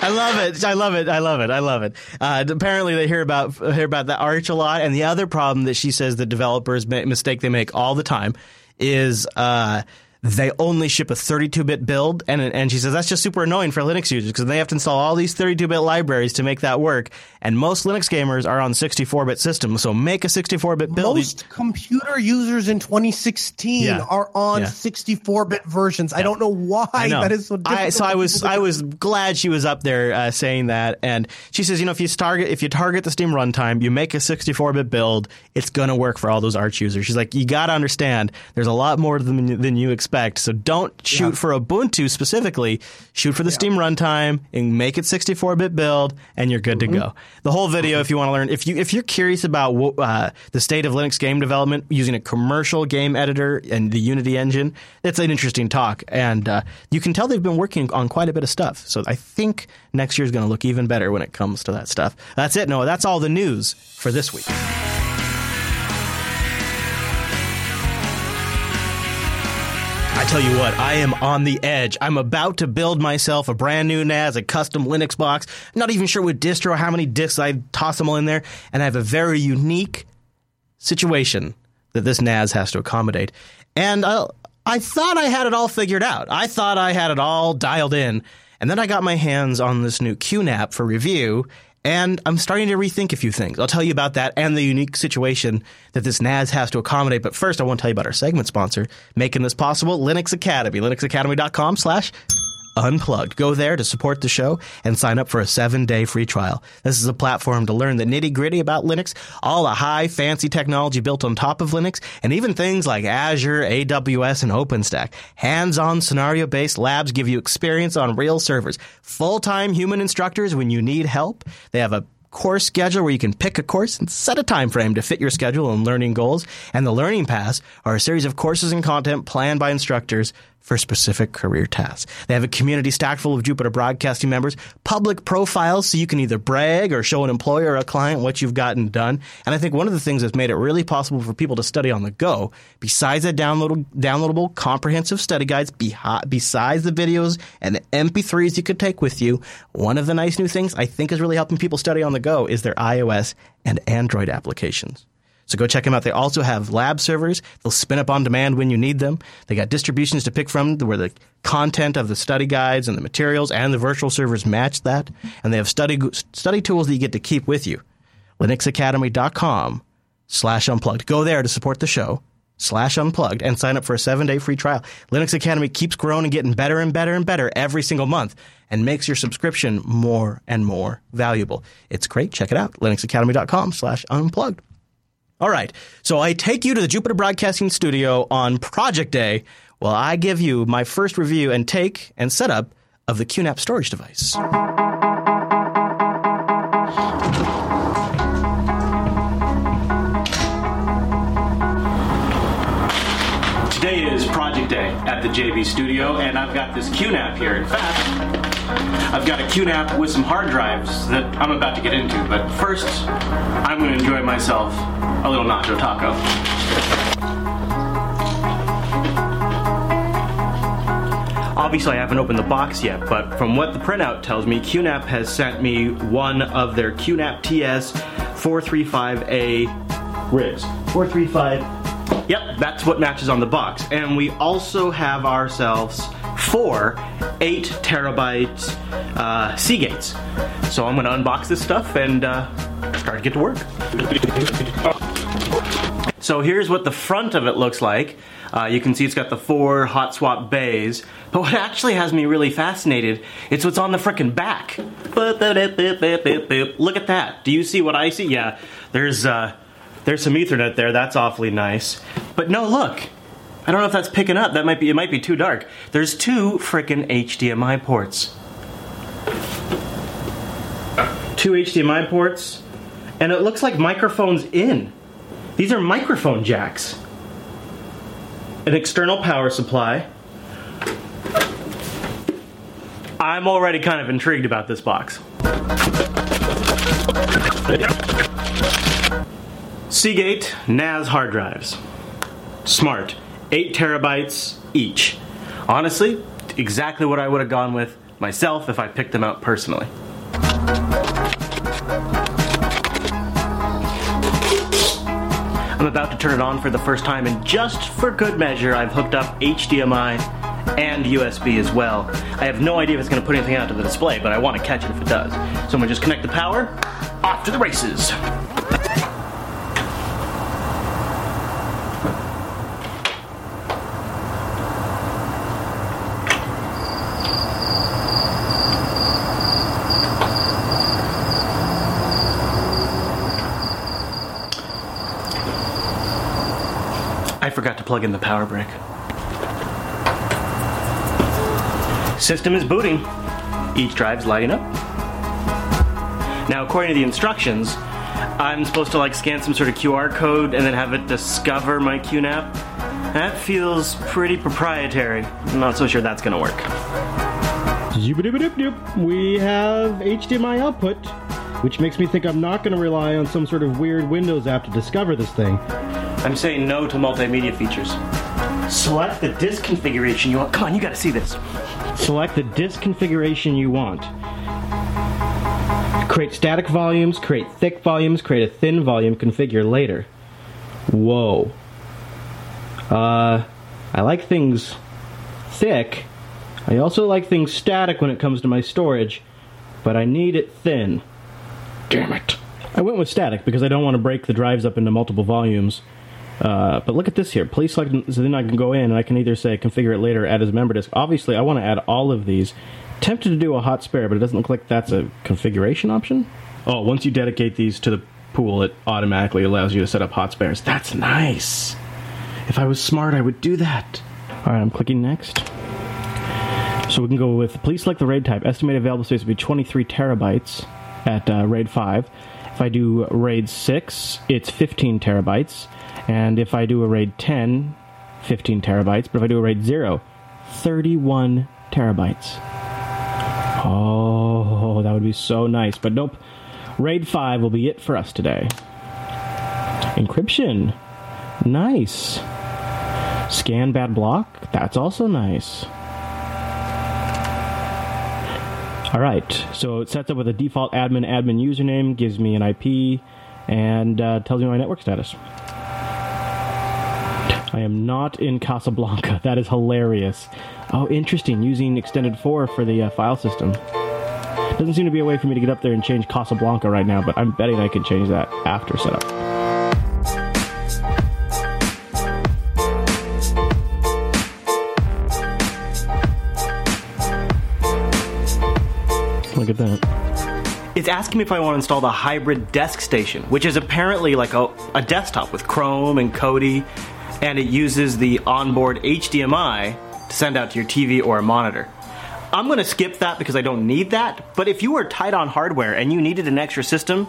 I love it. I love it. I love it. I love it. Uh, apparently, they hear about hear about the Arch a lot. And the other problem that she says the developers make, mistake they make all the time is uh, they only ship a thirty-two bit build. And and she says that's just super annoying for Linux users because they have to install all these thirty-two bit libraries to make that work. And most Linux gamers are on sixty-four bit systems, so make a sixty-four bit build. Most computer users in twenty sixteen yeah. are on sixty-four bit yeah. versions. Yeah. I don't know why know. That is so difficult. I, so I was I was glad she was up there uh, saying that. And she says, you know, if you target if you target the Steam runtime, you make a sixty-four bit build, it's going to work for all those Arch users. She's like, you got to understand, there's a lot more than, than you expect. So don't shoot yeah. for Ubuntu specifically. Shoot for the yeah. Steam runtime and make it sixty-four bit build, and you're good mm-hmm. to go. The whole video, if you want to learn, if you if you're curious about uh, the state of Linux game development using a commercial game editor and the Unity engine, it's an interesting talk, and uh, you can tell they've been working on quite a bit of stuff. So I think next year is going to look even better when it comes to that stuff. That's it, Noah. That's all the news for this week. I tell you what, I am on the edge. I'm about to build myself a brand new N A S, a custom Linux box. I'm not even sure what distro, how many disks I toss them all in there. And I have a very unique situation that this N A S has to accommodate. And I, I thought I had it all figured out. I thought I had it all dialed in. And then I got my hands on this new QNAP for review. And I'm starting to rethink a few things. I'll tell you about that and the unique situation that this N A S has to accommodate. But first, I want to tell you about our segment sponsor, making this possible, Linux Academy, linuxacademy.com slash unplugged. Go there to support the show and sign up for a seven-day free trial. This is a platform to learn the nitty-gritty about Linux, all the high, fancy technology built on top of Linux, and even things like Azure, A W S, and OpenStack. Hands-on, scenario-based labs give you experience on real servers. Full-time human instructors when you need help. They have a course schedule where you can pick a course and set a time frame to fit your schedule and learning goals. And the Learning Paths are a series of courses and content planned by instructors for specific career tasks. They have a community stack full of Jupiter Broadcasting members, public profiles so you can either brag or show an employer or a client what you've gotten done. And I think one of the things that's made it really possible for people to study on the go, besides the downloadable, downloadable comprehensive study guides, besides the videos and M P threes you could take with you, one of the nice new things I think is really helping people study on the go is their iOS and Android applications. So go check them out. They also have lab servers. They'll spin up on demand when you need them. They got distributions to pick from where the content of the study guides and the materials and the virtual servers match that. And they have study study tools that you get to keep with you. Linuxacademy.com slash unplugged. Go there to support the show slash unplugged and sign up for a seven-day free trial. Linux Academy keeps growing and getting better and better and better every single month and makes your subscription more and more valuable. It's great. Check it out. Linuxacademy.com slash unplugged. All right, so I take you to the Jupiter Broadcasting Studio on Project Day while I give you my first review and take and setup of the Q NAP storage device. Today is Project Day at the J B Studio, and I've got this Q NAP here. In fact, I've got a Q NAP with some hard drives that I'm about to get into, but first, I'm going to enjoy myself a little nacho taco. Obviously, I haven't opened the box yet, but from what the printout tells me, Q NAP has sent me one of their Q NAP T S four thirty-five A rigs. four thirty-five, yep, that's what matches on the box. And we also have ourselves four eight terabyte uh, Seagates. So I'm going to unbox this stuff and uh, start to get to work. So here's what the front of it looks like. Uh, you can see it's got the four hot swap bays. But what actually has me really fascinated, it's what's on the frickin' back. Look at that. Do you see what I see? Yeah, there's, uh, there's some Ethernet there. That's awfully nice. But no, look. I don't know if that's picking up. That might be. It might be too dark. There's two frickin' H D M I ports. Two H D M I ports. And it looks like microphones in. These are microphone jacks. An external power supply. I'm already kind of intrigued about this box. Seagate N A S hard drives. Smart. Eight terabytes each. Honestly, exactly what I would have gone with myself if I picked them out personally. I'm about to turn it on for the first time, and just for good measure, I've hooked up H D M I and U S B as well. I have no idea if it's going to put anything out to the display, but I want to catch it if it does. So I'm going to just connect the power. Off to the races. I forgot to plug in the power brick. System is booting. Each drive's lighting up. Now, according to the instructions, I'm supposed to like scan some sort of Q R code and then have it discover my Q NAP. That feels pretty proprietary. I'm not so sure that's going to work. We have H D M I output, which makes me think I'm not going to rely on some sort of weird Windows app to discover this thing. I'm saying no to multimedia features. Select the disk configuration you want. Come on, you gotta see this. Select the disk configuration you want. Create static volumes, create thick volumes, create a thin volume, configure later. Whoa. Uh, I like things thick. I also like things static when it comes to my storage, but I need it thin. damn it. I went with static because I don't want to break the drives up into multiple volumes. Uh, but look at this here. Please select, so then I can go in and I can either say configure it later, add as member disk. Obviously, I want to add all of these. Tempted to do a hot spare, but it doesn't look like that's a configuration option. Oh, once you dedicate these to the pool, it automatically allows you to set up hot spares. That's nice. If I was smart, I would do that. All right, I'm clicking next. So we can go with, please select the RAID type. Estimated available space would be twenty-three terabytes at uh, RAID five. If I do RAID six, it's fifteen terabytes. And if I do a RAID ten, fifteen terabytes. But if I do a RAID zero, thirty-one terabytes. Oh, that would be so nice. But nope, RAID five will be it for us today. Encryption. Nice. Scan bad block. That's also nice. All right. So it sets up with a default admin admin username, gives me an I P, and uh, tells me my network status. I am not in Casablanca. That is hilarious. Oh, interesting. Using Extended four for the uh, file system. Doesn't seem to be a way for me to get up there and change Casablanca right now, but I'm betting I can change that after setup. Look at that. It's asking me if I want to install the hybrid desk station, which is apparently like a, a desktop with Chrome and Kodi, and it uses the onboard H D M I to send out to your T V or a monitor. I'm going to skip that because I don't need that, but if you were tight on hardware and you needed an extra system,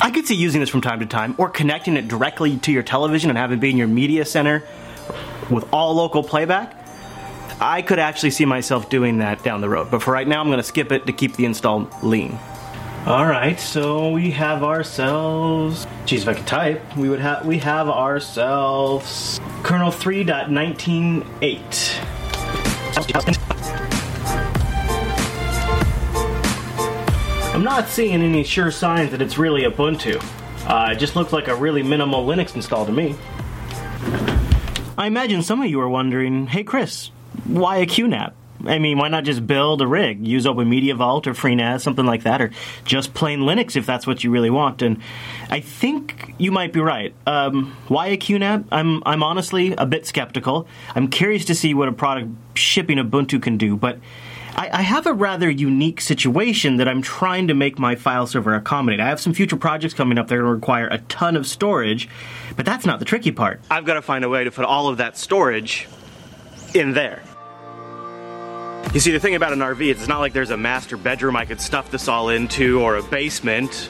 I could see using this from time to time, or connecting it directly to your television and having it be in your media center with all local playback. I could actually see myself doing that down the road, but for right now, I'm going to skip it to keep the install lean. All right, so we have ourselves, geez, if I could type, we would have, we have ourselves kernel three point nineteen eight. I'm not seeing any sure signs that it's really Ubuntu. Uh, it just looks like a really minimal Linux install to me. I imagine some of you are wondering, hey Chris, why a Q NAP? I mean, why not just build a rig? Use Open Media Vault or FreeNAS, something like that, or just plain Linux if that's what you really want. And I think you might be right. Um, why a Q NAP? I'm I'm honestly a bit skeptical. I'm curious to see what a product shipping Ubuntu can do, but I, I have a rather unique situation that I'm trying to make my file server accommodate. I have some future projects coming up that are going to require a ton of storage, but that's not the tricky part. I've got to find a way to put all of that storage in there. You see, the thing about an R V is it's not like there's a master bedroom I could stuff this all into, or a basement,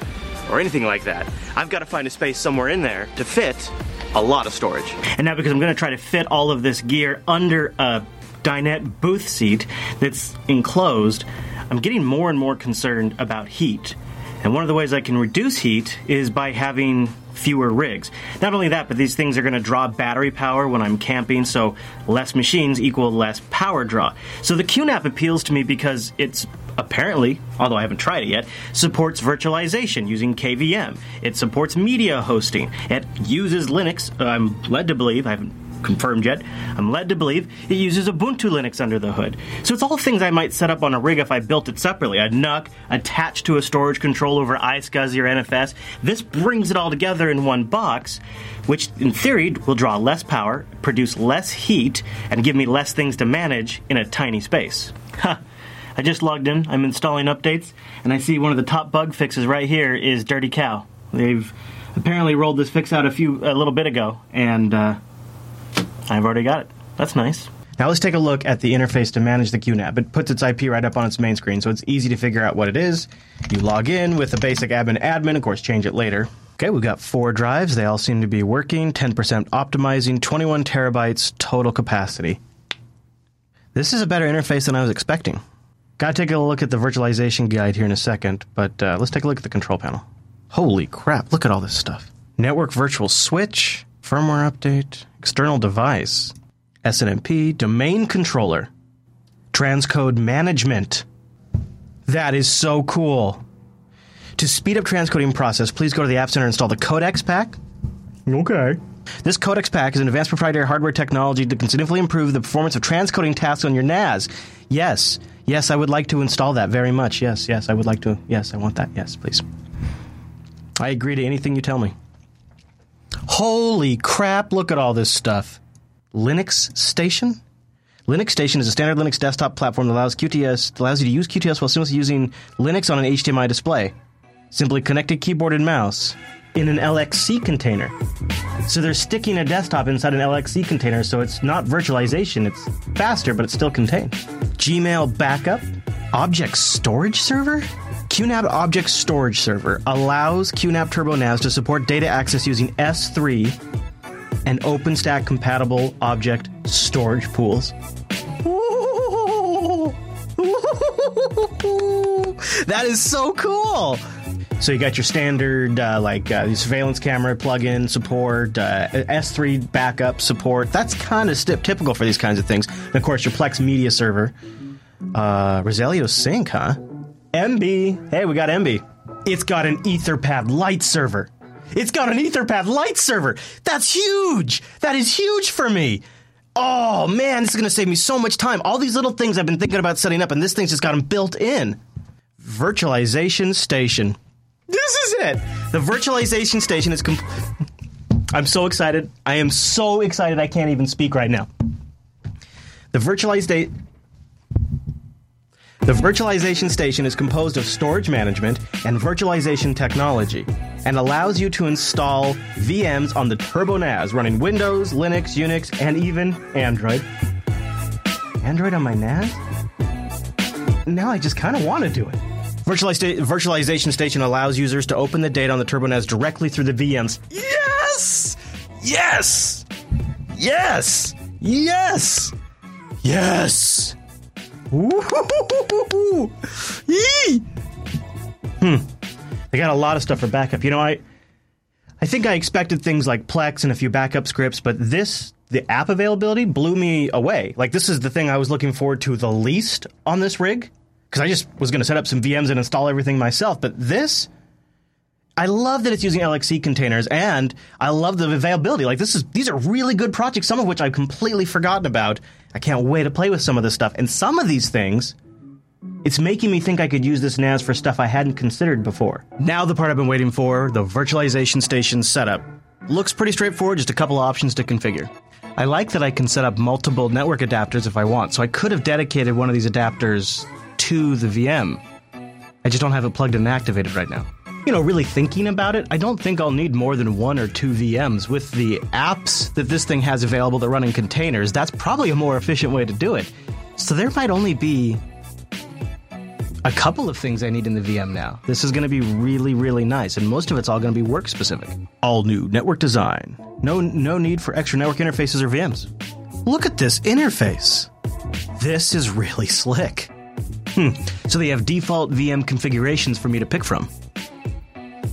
or anything like that. I've got to find a space somewhere in there to fit a lot of storage. And now because I'm going to try to fit all of this gear under a dinette booth seat that's enclosed, I'm getting more and more concerned about heat. And one of the ways I can reduce heat is by having fewer rigs. Not only that, but these things are going to draw battery power when I'm camping, so less machines equal less power draw. So the Q NAP appeals to me because it's apparently, although I haven't tried it yet, supports virtualization using K V M. It supports media hosting. It uses Linux, I'm led to believe, I haven't confirmed yet, I'm led to believe it uses Ubuntu Linux under the hood. So it's all things I might set up on a rig if I built it separately. A N U C attached to a storage control over iSCSI or N F S. This brings it all together in one box, which in theory will draw less power, produce less heat, and give me less things to manage in a tiny space. Huh. I just logged in, I'm installing updates, and I see one of the top bug fixes right here is Dirty Cow. They've apparently rolled this fix out a few a little bit ago, and uh I've already got it. That's nice. Now let's take a look at the interface to manage the Q NAP. It puts its I P right up on its main screen, so it's easy to figure out what it is. You log in with the basic admin admin. Of course, change it later. Okay, we've got four drives. They all seem to be working. ten percent optimizing, twenty-one terabytes total capacity. This is a better interface than I was expecting. Got to take a look at the virtualization guide here in a second, but uh, let's take a look at the control panel. Holy crap, look at all this stuff. Network virtual switch, firmware update, external device, S N M P, domain controller, transcode management. That is so cool. To speed up transcoding process, please go to the App Center and install the Codex Pack. Okay. This Codex Pack is an advanced proprietary hardware technology that can significantly improve the performance of transcoding tasks on your N A S. Yes. Yes, I would like to install that very much. Yes, yes, I would like to. Yes, I want that. Yes, please. I agree to anything you tell me. Holy crap, look at all this stuff. Linux Station? Linux Station is a standard Linux desktop platform that allows Q T S allows you to use Q T S while seamlessly using Linux on an H D M I display. Simply connect a keyboard and mouse in an L X C container. So they're sticking a desktop inside an L X C container, so it's not virtualization. It's faster, but it's still contained. Gmail backup. Object storage server? Q NAP object storage server allows Q NAP Turbo N A S to support data access using S three and OpenStack compatible object storage pools. That is so cool! So you got your standard uh, like uh, surveillance camera plug-in support, uh, S three backup support. That's kind of st- typical for these kinds of things. And of course, your Plex media server. Uh, Rosalio Sync, huh? M B. Hey, we got M B. It's got an Etherpad Lite server. It's got an Etherpad Lite server. That's huge. That is huge for me. Oh, man, this is going to save me so much time. All these little things I've been thinking about setting up, and this thing's just got them built in. Virtualization Station. This is it. The Virtualization Station is complete. I'm so excited. I am so excited I can't even speak right now. The virtualized date... The virtualization station is composed of storage management and virtualization technology and allows you to install V Ms on the Turbo N A S running Windows, Linux, Unix, and even Android. Android on my N A S? Now I just kind of want to do it. Virtualiz- virtualization station allows users to open the data on the Turbo N A S directly through the V Ms. Yes! Yes! Yes! Yes! Yes! Hmm. They got a lot of stuff for backup. You know, I I think I expected things like Plex and a few backup scripts, but this, the app availability, blew me away. Like, this is the thing I was looking forward to the least on this rig, because I just was going to set up some V Ms and install everything myself. But this, I love that it's using L X C containers, and I love the availability. Like, this is these are really good projects, some of which I've completely forgotten about. I can't wait to play with some of this stuff. And some of these things, it's making me think I could use this N A S for stuff I hadn't considered before. Now the part I've been waiting for, the virtualization station setup. Looks pretty straightforward, just a couple options to configure. I like that I can set up multiple network adapters if I want, so I could have dedicated one of these adapters to the V M. I just don't have it plugged in and activated right now. You know, really thinking about it, I don't think I'll need more than one or two V Ms. With the apps that this thing has available that run in containers, that's probably a more efficient way to do it. So there might only be a couple of things I need in the V M now. This is going to be really, really nice, and most of it's all going to be work-specific. All new network design. No, no need for extra network interfaces or V Ms. Look at this interface. This is really slick. Hmm. So they have default V M configurations for me to pick from.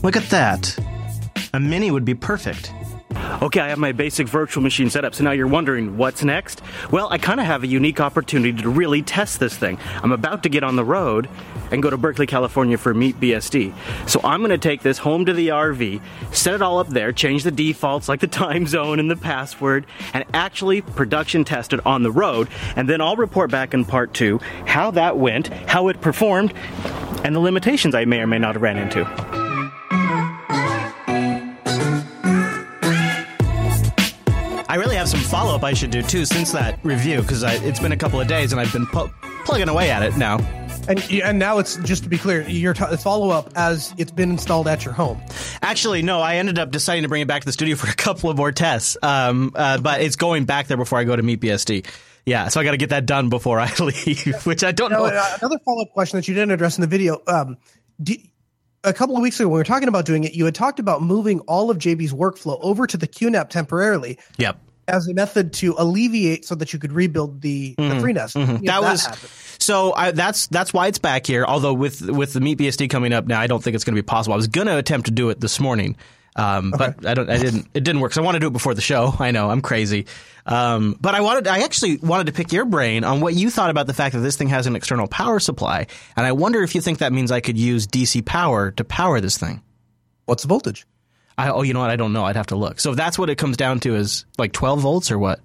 Look at that. A mini would be perfect. Okay, I have my basic virtual machine set up, so now you're wondering what's next? Well, I kind of have a unique opportunity to really test this thing. I'm about to get on the road and go to Berkeley, California for Meet B S D. So I'm going to take this home to the R V, set it all up there, change the defaults like the time zone and the password, and actually production test it on the road, and then I'll report back in part two how that went, how it performed, and the limitations I may or may not have ran into. I really have some follow-up I should do, too, since that review, because it's been a couple of days, and I've been pu- plugging away at it now. And and now it's, just to be clear, your t- follow-up as it's been installed at your home. Actually, no, I ended up deciding to bring it back to the studio for a couple of more tests, um, uh, but it's going back there before I go to Meet B S D. Yeah, so I got to get that done before I leave, which I don't now, know. Another follow-up question that you didn't address in the video. Um, do, a couple of weeks ago, when we were talking about doing it, you had talked about moving all of J B's workflow over to the Q NAP temporarily. Yep. As a method to alleviate so that you could rebuild the, mm-hmm. the FreeNAS. Mm-hmm. That, that was happened. So I, that's that's why it's back here. Although with with the Meet B S D coming up now, I don't think it's going to be possible. I was going to attempt to do it this morning, um, okay. but I don't. I didn't. It didn't work. So I want to do it before the show. I know I'm crazy, um, but I wanted. I actually wanted to pick your brain on what you thought about the fact that this thing has an external power supply, and I wonder if you think that means I could use D C power to power this thing. What's the voltage? I, oh, you know what? I don't know. I'd have to look. So that's what it comes down to is like twelve volts or what?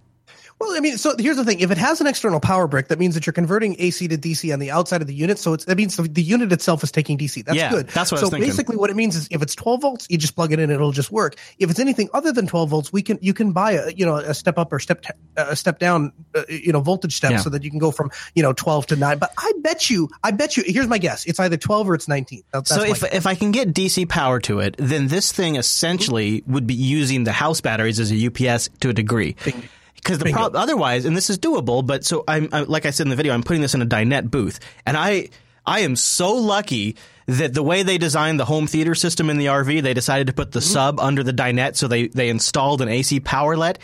Well, I mean, so here's the thing. If it has an external power brick, that means that you're converting A C to D C on the outside of the unit. So it's, that means the, the unit itself is taking D C. That's yeah, good. That's what so I was thinking. So basically what it means is if it's twelve volts, you just plug it in and it'll just work. If it's anything other than twelve volts, we can you can buy a, you know, a step up or step t- a step down uh, you know, voltage step yeah. so that you can go from, you know, twelve to nine. But I bet you I bet you here's my guess. It's either twelve or it's nineteen. That, that's so if guess. if I can get D C power to it, then this thing essentially would be using the house batteries as a U P S to a degree. Bing. Because the prob- otherwise, and this is doable, but so I'm I, like I said in the video, I'm putting this in a dinette booth, and I I am so lucky that the way they designed the home theater system in the R V, they decided to put the mm-hmm. sub under the dinette, so they they installed an A C power outlet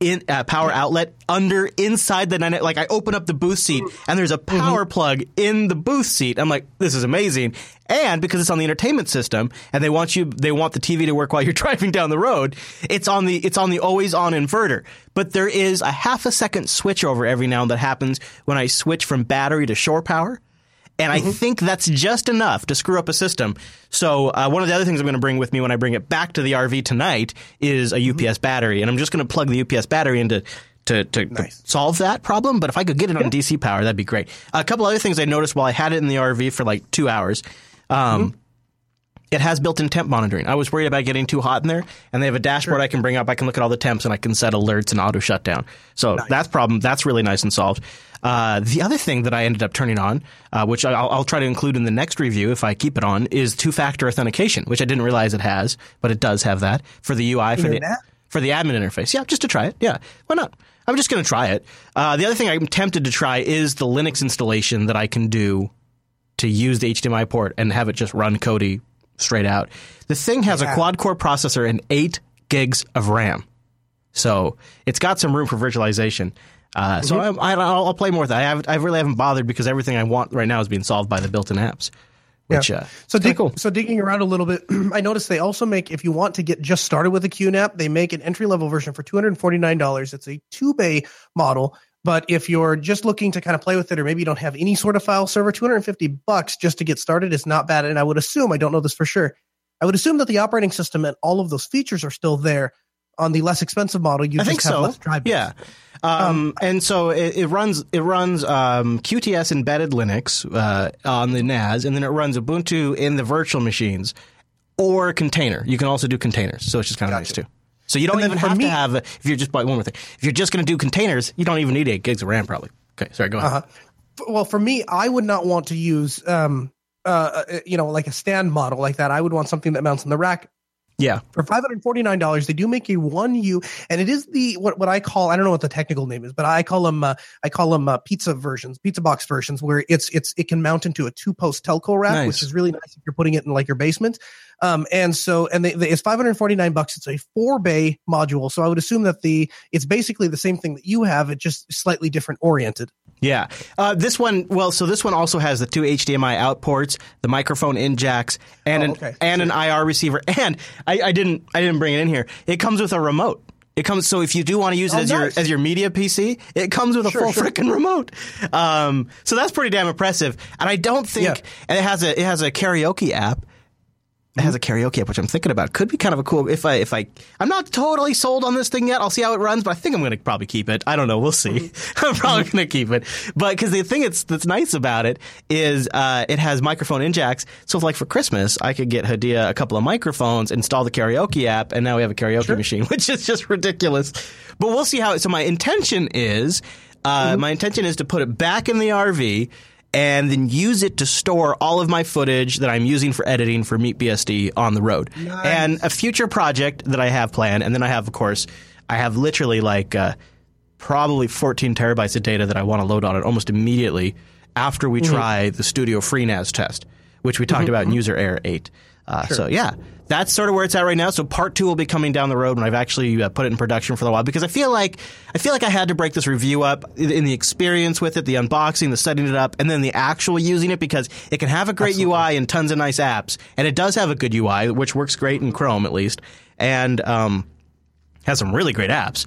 in uh, power yeah. outlet under inside the dinette. Like I open up the booth seat, and there's a power mm-hmm. plug in the booth seat. I'm like, this is amazing, and because it's on the entertainment system, and they want you they want the T V to work while you're driving down the road. It's on the it's on the always on inverter. But there is a half a second switch over every now and then that happens when I switch from battery to shore power. And mm-hmm. I think that's just enough to screw up a system. So uh, one of the other things I'm going to bring with me when I bring it back to the R V tonight is a U P S mm-hmm. battery. And I'm just going to plug the U P S battery into to, to, nice. to solve that problem. But if I could get it on yeah. D C power, that'd be great. A couple other things I noticed while I had it in the R V for like two hours. Um, mm-hmm. It has built-in temp monitoring. I was worried about getting too hot in there, and they have a dashboard sure. I can bring up. I can look at all the temps, and I can set alerts and auto shutdown. So nice. that's problem. That's really nice and solved. Uh, the other thing that I ended up turning on, uh, which I'll, I'll try to include in the next review if I keep it on, is two-factor authentication, which I didn't realize it has, but it does have that for the U I for the, for the admin interface. Yeah, just to try it. Yeah, why not? I'm just going to try it. Uh, the other thing I'm tempted to try is the Linux installation that I can do to use the H D M I port and have it just run Kodi straight out. The thing has yeah. a quad-core processor and eight gigs of RAM, so it's got some room for virtualization. Uh, so mm-hmm. I, I, I'll play more with that. I, have, I really haven't bothered because everything I want right now is being solved by the built-in apps. Which, yeah. uh, so, dig- cool. so digging around a little bit, I noticed they also make, if you want to get just started with a Q NAP, they make an entry-level version for two hundred forty-nine dollars. It's a two-bay model. But if you're just looking to kind of play with it, or maybe you don't have any sort of file server, two hundred fifty bucks just to get started is not bad. And I would assume, I don't know this for sure, I would assume that the operating system and all of those features are still there. On the less expensive model, you I just think have so. less drive. Yeah, um, um, and so it, it runs it runs um, Q T S embedded Linux uh, on the N A S, and then it runs Ubuntu in the virtual machines or container. You can also do containers, so it's just kind of gotcha. nice too. So you don't even have me, to have a, if you're just one more thing. If you're just going to do containers, you don't even need eight gigs of RAM probably. Okay, sorry, go ahead. Uh-huh. Well, for me, I would not want to use um, uh, you know like a stand model like that. I would want something that mounts on the rack. Yeah. For five hundred forty-nine dollars, they do make a one U, and it is the, what, what I call, I don't know what the technical name is, but I call them, uh, I call them uh, pizza versions, pizza box versions, where it's, it's, it can mount into a two post telco rack, nice. which is really nice if you're putting it in like your basement. Um, and so, and they, they, it's five hundred forty-nine bucks. It's a four bay module. So I would assume that the, it's basically the same thing that you have. It's just slightly different oriented. Yeah. Uh, this one, well, so this one also has the two H D M I out ports, the microphone in jacks, and oh, okay. an and an I R receiver. And I, I didn't I didn't bring it in here. It comes with a remote. It comes so if you do want to use it oh, as nice. your as your media P C, it comes with a sure, full sure. freaking remote. Um, so that's pretty damn impressive. And I don't think yeah. and it has a it has a karaoke app. It has a karaoke app, which I'm thinking about. Could be kind of a cool if I if I I'm not totally sold on this thing yet. I'll see how it runs, but I think I'm going to probably keep it. I don't know. We'll see. I'm probably going to keep it, but because the thing that's that's nice about it is uh, it has microphone in jacks. So if, like for Christmas, I could get Hadia a couple of microphones, install the karaoke app, and now we have a karaoke sure. machine, which is just ridiculous. But we'll see how. It, so my intention is uh, mm-hmm. my intention is to put it back in the R V. And then use it to store all of my footage that I'm using for editing for MeetBSD on the road. Nice. And a future project that I have planned. And then I have, of course, I have literally like uh, probably fourteen terabytes of data that I want to load on it almost immediately after we mm-hmm. try the Studio FreeNAS test, which we talked mm-hmm. about in User Error eight. Uh, sure. So, yeah, that's sort of where it's at right now. So part two will be coming down the road when I've actually uh, put it in production for a while, because I feel like I feel like I had to break this review up in, in the experience with it, the unboxing, the setting it up, and then the actual using it, because it can have a great Absolutely. U I and tons of nice apps. And it does have a good U I, which works great in Chrome, at least, and um, has some really great apps.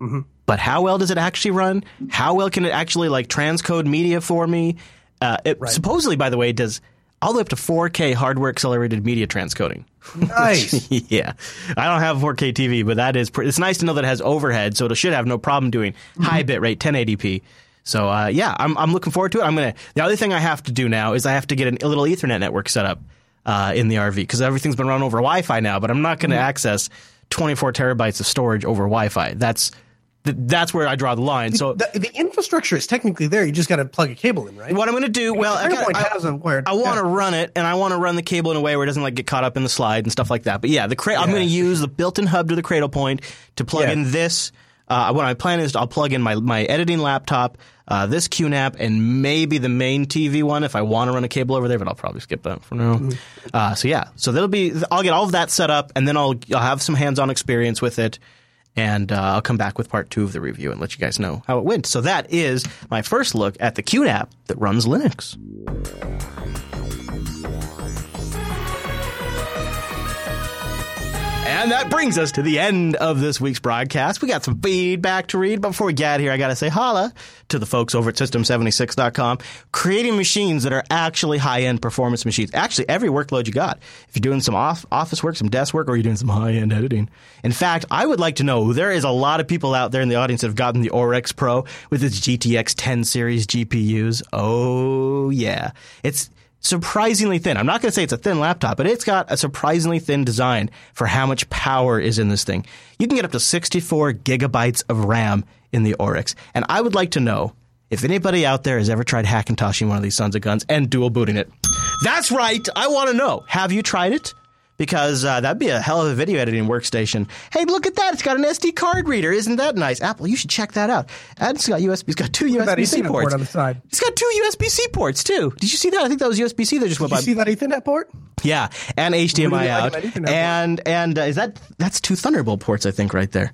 Mm-hmm. But how well does it actually run? How well can it actually like transcode media for me? Uh, it right. supposedly, by the way, does all the way up to four K hardware accelerated media transcoding. Nice. Yeah. I don't have a four K T V, but that is pr- it's nice to know that it has overhead, so it should have no problem doing mm-hmm. high bit rate ten eighty p. So uh, yeah, I'm I'm looking forward to it. I'm gonna. The other thing I have to do now is I have to get an, a little Ethernet network set up uh, in the R V, because everything's been run over Wi-Fi now. But I'm not going to mm-hmm. access twenty-four terabytes of storage over Wi-Fi. That's th- that's where I draw the line. So the, the infrastructure is technically there. You just got to plug a cable in, right? What I'm going to do? Well, I, I, I want to run it, and I want to run the cable in a way where it doesn't like get caught up in the slide and stuff like that. But yeah, the cra- yeah. I'm going to use the built-in hub to the cradle point to plug yeah. in this. Uh, what I plan is I'll plug in my, my editing laptop, uh, this QNAP, and maybe the main T V one if I want to run a cable over there, but I'll probably skip that for now. Uh, so yeah, so that'll be I'll get all of that set up, and then I'll I'll have some hands-on experience with it, and uh, I'll come back with part two of the review and let you guys know how it went. So that is my first look at the QNAP that runs Linux. And that brings us to the end of this week's broadcast. We got some feedback to read. But before we get out of here, I got to say holla to the folks over at System seventy-six dot com, creating machines that are actually high-end performance machines. Actually, every workload you got. If you're doing some off- office work, some desk work, or you're doing some high-end editing. In fact, I would like to know, there is a lot of people out there in the audience that have gotten the Oryx Pro with its G T X ten series G P Us. Oh, yeah. It's surprisingly thin. I'm not going to say it's a thin laptop, but it's got a surprisingly thin design for how much power is in this thing. You can get up to sixty-four gigabytes of RAM in the Oryx. And I would like to know if anybody out there has ever tried hackintoshing one of these sons of guns and dual booting it. That's right. I want to know. Have you tried it? Because uh, that'd be a hell of a video editing workstation. Hey, look at that. It's got an S D card reader. Isn't that nice? Apple, you should check that out. And it's got U S B. It's got two U S B C ports. Port on the side. It's got two U S B C ports, too. Did you see that? I think that was U S B C that just went by. Did you see that Ethernet port? Yeah. And H D M I out. And and uh, is that that's two Thunderbolt ports, I think, right there.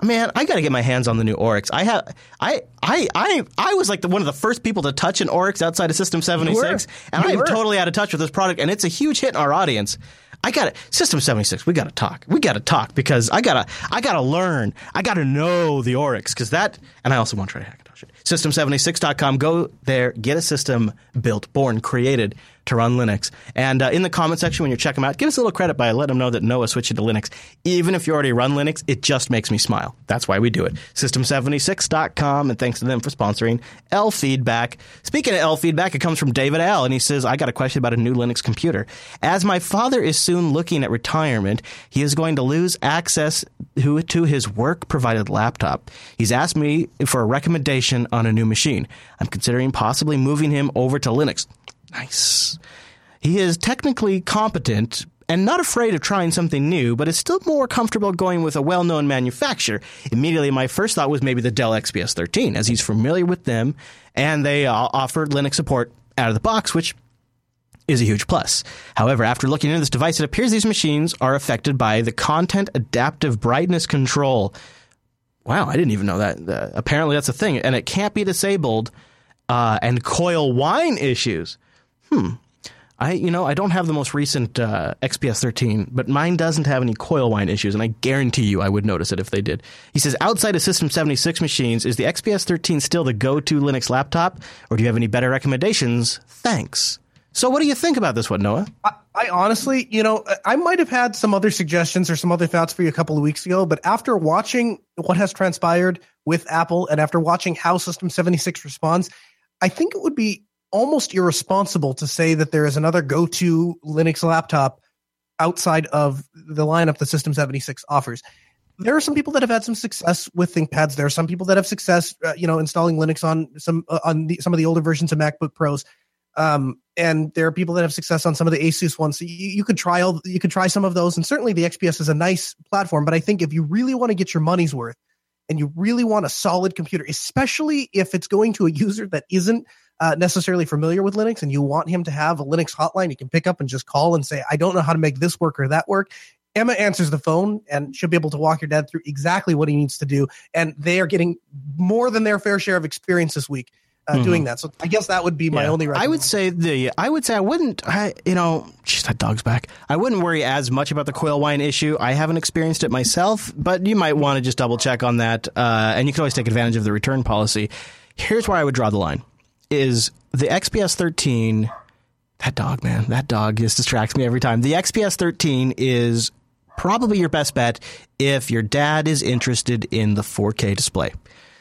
Man, I got to get my hands on the new Oryx. I have, I, I, I, I was like the, one of the first people to touch an Oryx outside of System seventy-six, and I am totally out of touch with this product, and it's a huge hit in our audience. I got it, System seventy-six. We got to talk. We got to talk because I gotta, I gotta learn. I gotta know the Oryx because that, and I also want to try to hackintosh it. System seventy-six dot com. Go there, get a system built, born, created to run Linux. And uh, in the comment section when you check them out, give us a little credit by letting them know that Noah switched you to Linux. Even if you already run Linux, it just makes me smile. That's why we do it. System seventy-six dot com, and thanks to them for sponsoring L Feedback. Speaking of L Feedback, it comes from David L, and he says, I got a question about a new Linux computer. As my father is soon looking at retirement, he is going to lose access to his work-provided laptop. He's asked me for a recommendation on a new machine. I'm considering possibly moving him over to Linux. Nice. He is technically competent and not afraid of trying something new, but is still more comfortable going with a well-known manufacturer. Immediately, my first thought was maybe the Dell X P S thirteen, as he's familiar with them, and they uh, offered Linux support out of the box, which is a huge plus. However, after looking into this device, it appears these machines are affected by the Content Adaptive Brightness Control. Wow, I didn't even know that. Uh, apparently, that's a thing, and it can't be disabled, uh, and coil whine issues. Hmm. I, you know, I don't have the most recent uh, X P S thirteen, but mine doesn't have any coil whine issues, and I guarantee you I would notice it if they did. He says, outside of System seventy-six machines, is the X P S thirteen still the go-to Linux laptop, or do you have any better recommendations? Thanks. So what do you think about this one, Noah? I, I honestly, you know, I might have had some other suggestions or some other thoughts for you a couple of weeks ago, but after watching what has transpired with Apple and after watching how System seventy-six responds, I think it would be almost irresponsible to say that there is another go-to Linux laptop outside of the lineup that System seventy-six offers. There are some people that have had some success with ThinkPads. There are some people that have success, uh, you know, installing Linux on some uh, on the, some of the older versions of MacBook Pros, um, and there are people that have success on some of the Asus ones. So you, you could try all, you could try some of those, and certainly the X P S is a nice platform. But I think if you really want to get your money's worth and you really want a solid computer, especially if it's going to a user that isn't Uh, necessarily familiar with Linux, and you want him to have a Linux hotline he can pick up and just call and say, I don't know how to make this work or that work. Emma answers the phone and she'll be able to walk your dad through exactly what he needs to do. And they are getting more than their fair share of experience this week uh, mm-hmm. doing that. So I guess that would be my yeah. only recommendation. I would say the I would say I wouldn't I you know geez, that dog's back. I wouldn't worry as much about the coil whine issue. I haven't experienced it myself, but you might want to just double check on that. Uh, and you can always take advantage of the return policy. Here's where I would draw the line. Is the X P S thirteen That dog, man, that dog just distracts me every time. The X P S thirteen is probably your best bet if your dad is interested in the four K display.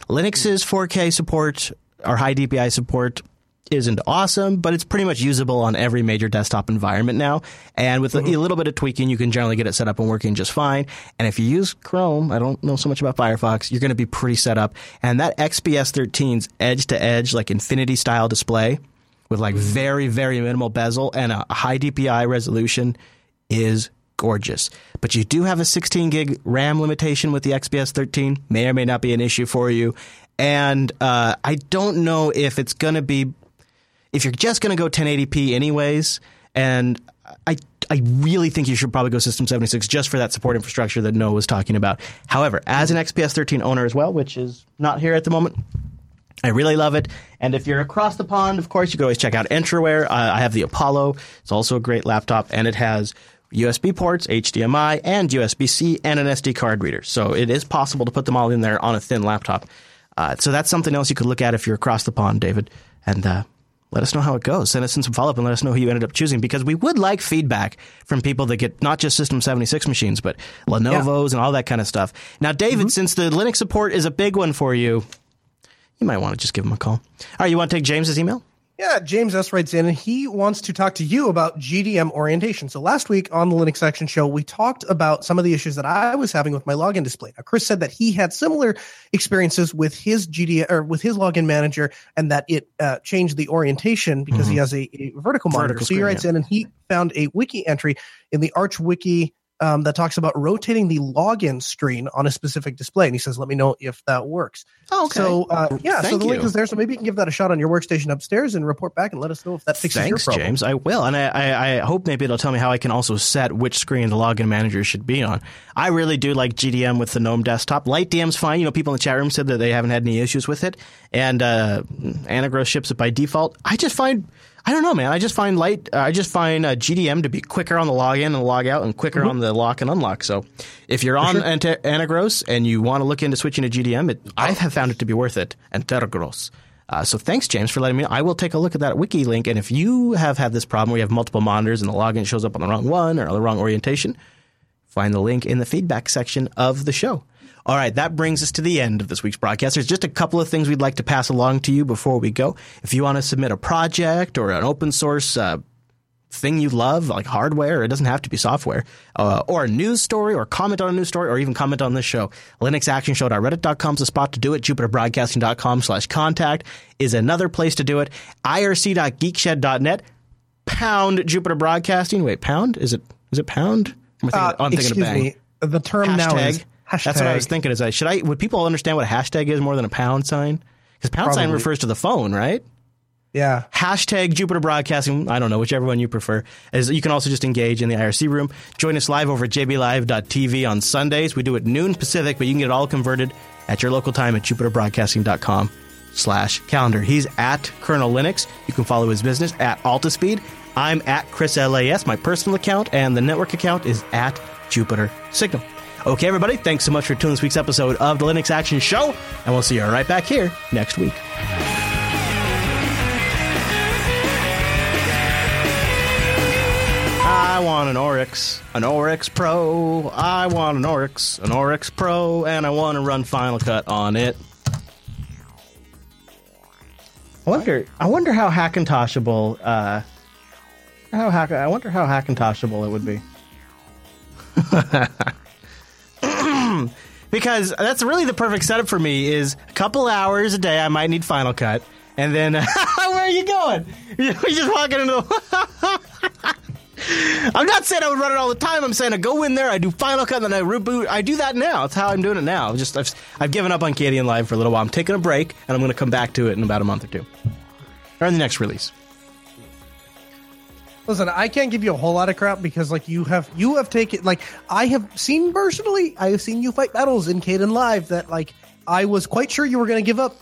Linux's four K support or high D P I support isn't awesome, but it's pretty much usable on every major desktop environment now. And with mm-hmm. a, a little bit of tweaking, you can generally get it set up and working just fine. And if you use Chrome, I don't know so much about Firefox, you're going to be pretty set up. And that X P S thirteen's edge-to-edge, like infinity-style display with like very, very minimal bezel and a high D P I resolution is gorgeous. But you do have a sixteen gig RAM limitation with the X P S thirteen. May or may not be an issue for you. And uh, I don't know if it's going to be if you're just going to go ten eighty p anyways, and I I really think you should probably go System seventy-six just for that support infrastructure that Noah was talking about. However, as an X P S thirteen owner as well, which is not here at the moment, I really love it. And if you're across the pond, of course, you can always check out Entryware. Uh, I have the Apollo. It's also a great laptop, and it has U S B ports, H D M I, and U S B C, and an S D card reader. So it is possible to put them all in there on a thin laptop. Uh, so that's something else you could look at if you're across the pond, David. And uh let us know how it goes. Send us in some follow-up and let us know who you ended up choosing, because we would like feedback from people that get not just System seventy-six machines, but Lenovo's yeah. and all that kind of stuff. Now, David, mm-hmm. since the Linux support is a big one for you, you might want to just give him a call. All right, you want to take James's email? Yeah, James S. writes in, and he wants to talk to you about G D M orientation. So last week on the Linux Action Show, we talked about some of the issues that I was having with my login display. Now, Chris said that he had similar experiences with his G D M or with his login manager, and that it uh, changed the orientation because mm-hmm. he has a, a vertical monitor. Vertical screen, so he writes yeah. in, and he found a wiki entry in the Arch Wiki um, that talks about rotating the login screen on a specific display. And he says, let me know if that works. Oh, okay. So, uh, yeah, Thank so the link you. is there. So maybe you can give that a shot on your workstation upstairs and report back and let us know if that fixes Thanks, your problem. Thanks, James. I will. And I, I, I hope maybe it'll tell me how I can also set which screen the login manager should be on. I really do like G D M with the GNOME desktop. LightDM's fine. You know, people in the chat room said that they haven't had any issues with it. And uh, Antergos ships it by default. I just find... I don't know, man. I just find light. Uh, I just find uh, G D M to be quicker on the login and log out, and quicker mm-hmm. on the lock and unlock. So, if you're For on sure. Ante- Antergos and you want to look into switching to G D M, it, I have found it to be worth it. Antergos. Uh, so, thanks, James, for letting me know. I will take a look at that wiki link. And if you have had this problem where you have multiple monitors and the login shows up on the wrong one or the wrong orientation, find the link in the feedback section of the show. All right, that brings us to the end of this week's broadcast. There's just a couple of things we'd like to pass along to you before we go. If you want to submit a project or an open source uh, thing you love, like hardware, it doesn't have to be software, uh, or a news story, or comment on a news story, or even comment on this show, linux action show dot reddit dot com is the spot to do it. jupiter broadcasting dot com slash contact is another place to do it. I R C dot geekshed dot net, pound Jupiter Broadcasting. Wait, pound? Is it is it pound? I'm thinking, uh, oh, I'm thinking of bang. Excuse me, the term Hashtag. now is... Hashtag. That's what I was thinking. Is I should I would people understand what a hashtag is more than a pound sign? Because pound Probably. sign refers to the phone, right? Yeah. Hashtag Jupiter Broadcasting. I don't know, whichever one you prefer. As you can also just engage in the I R C room. Join us live over at j b live dot t v on Sundays. We do it noon Pacific, but you can get it all converted at your local time at jupiter broadcasting dot com slash calendar. He's at Colonel Linux. You can follow his business at AltaSpeed. I'm at ChrisLAS, my personal account, and the network account is at Jupiter Signal. Okay, everybody, thanks so much for tuning this week's episode of the Linux Action Show, and we'll see you right back here next week. I want an Oryx, an Oryx Pro. I want an Oryx, an Oryx Pro, and I want to run Final Cut on it. I wonder, I wonder how hackintoshable, uh, how hack, I wonder how hackintoshable it would be. Because that's really the perfect setup for me is a couple hours a day I might need Final Cut. And then, where are you going? You're just walking into the... I'm not saying I would run it all the time. I'm saying I go in there, I do Final Cut, and then I reboot. I do that now. That's how I'm doing it now. Just I've, I've given up on Kdenlive for a little while. I'm taking a break, and I'm going to come back to it in about a month or two. Or in the next release. Listen, I can't give you a whole lot of crap because, like, you have you have taken, like, I have seen personally, I have seen you fight battles in Kdenlive that, like, I was quite sure you were going to give up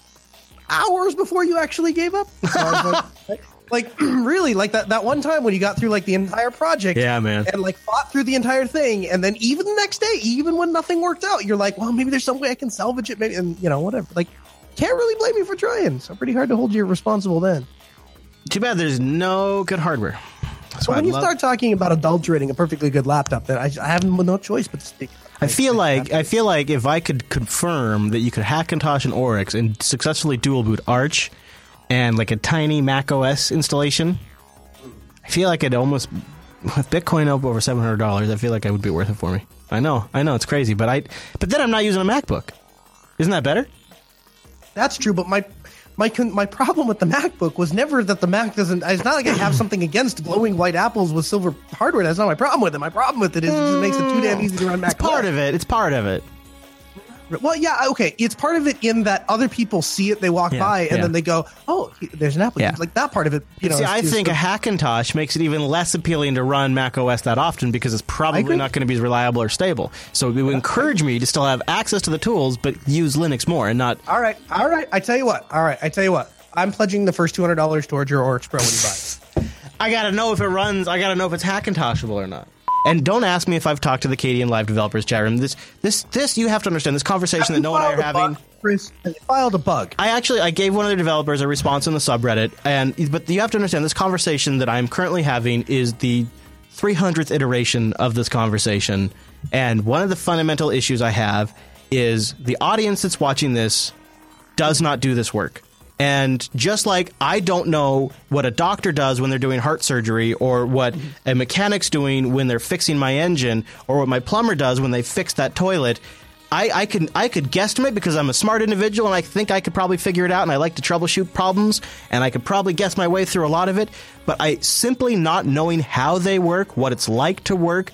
hours before you actually gave up. So like, like, really, like, that, that one time when you got through, like, the entire project. Yeah, man. And, like, fought through the entire thing. And then even the next day, even when nothing worked out, you're like, well, maybe there's some way I can salvage it. Maybe, and, you know, whatever. Like, can't really blame you for trying. So pretty hard to hold you responsible then. Too bad there's no good hardware. So when I'd you love- start talking about adulterating a perfectly good laptop, then I, I have no choice but to speak. I feel like I feel like if I could confirm that you could Hackintosh and Oryx and successfully dual boot Arch and like a tiny Mac O S installation, I feel like it almost with Bitcoin up over seven hundred dollars. I feel like it would be worth it for me. I know, I know, it's crazy, but I but then I'm not using a MacBook. Isn't that better? That's true, but my. My my problem with the MacBook was never that the Mac doesn't... It's not like I have something against glowing white apples with silver hardware. That's not my problem with it. My problem with it is it makes it too damn easy to run Mac. It's part of it. It's part of it. Well, yeah, okay. It's part of it in that other people see it, they walk yeah, by, and yeah. then they go, oh, there's an Apple. Yeah. Like, that part of it, you know... See, is, I is think the, a Hackintosh makes it even less appealing to run macOS that often because it's probably not going to be as reliable or stable. So it would yeah, encourage me to still have access to the tools, but use Linux more and not... All right, all right. I tell you what. All right, I tell you what. I'm pledging the first two hundred dollars towards your Oryx Pro when you buy it. I got to know if it runs. I got to know if it's Hackintoshable or not. And don't ask me if I've talked to the Kdenlive developers chat room. This, this, this. You have to understand this conversation that no one I are having. Chris, I filed a bug. I actually, I gave one of the developers a response on the subreddit, and but you have to understand this conversation that I'm currently having is the three hundredth iteration of this conversation. And one of the fundamental issues I have is the audience that's watching this does not do this work. And just like I don't know what a doctor does when they're doing heart surgery or what a mechanic's doing when they're fixing my engine or what my plumber does when they fix that toilet, I, I can I could guesstimate because I'm a smart individual and I think I could probably figure it out and I like to troubleshoot problems and I could probably guess my way through a lot of it. But I simply not knowing how they work, what it's like to work,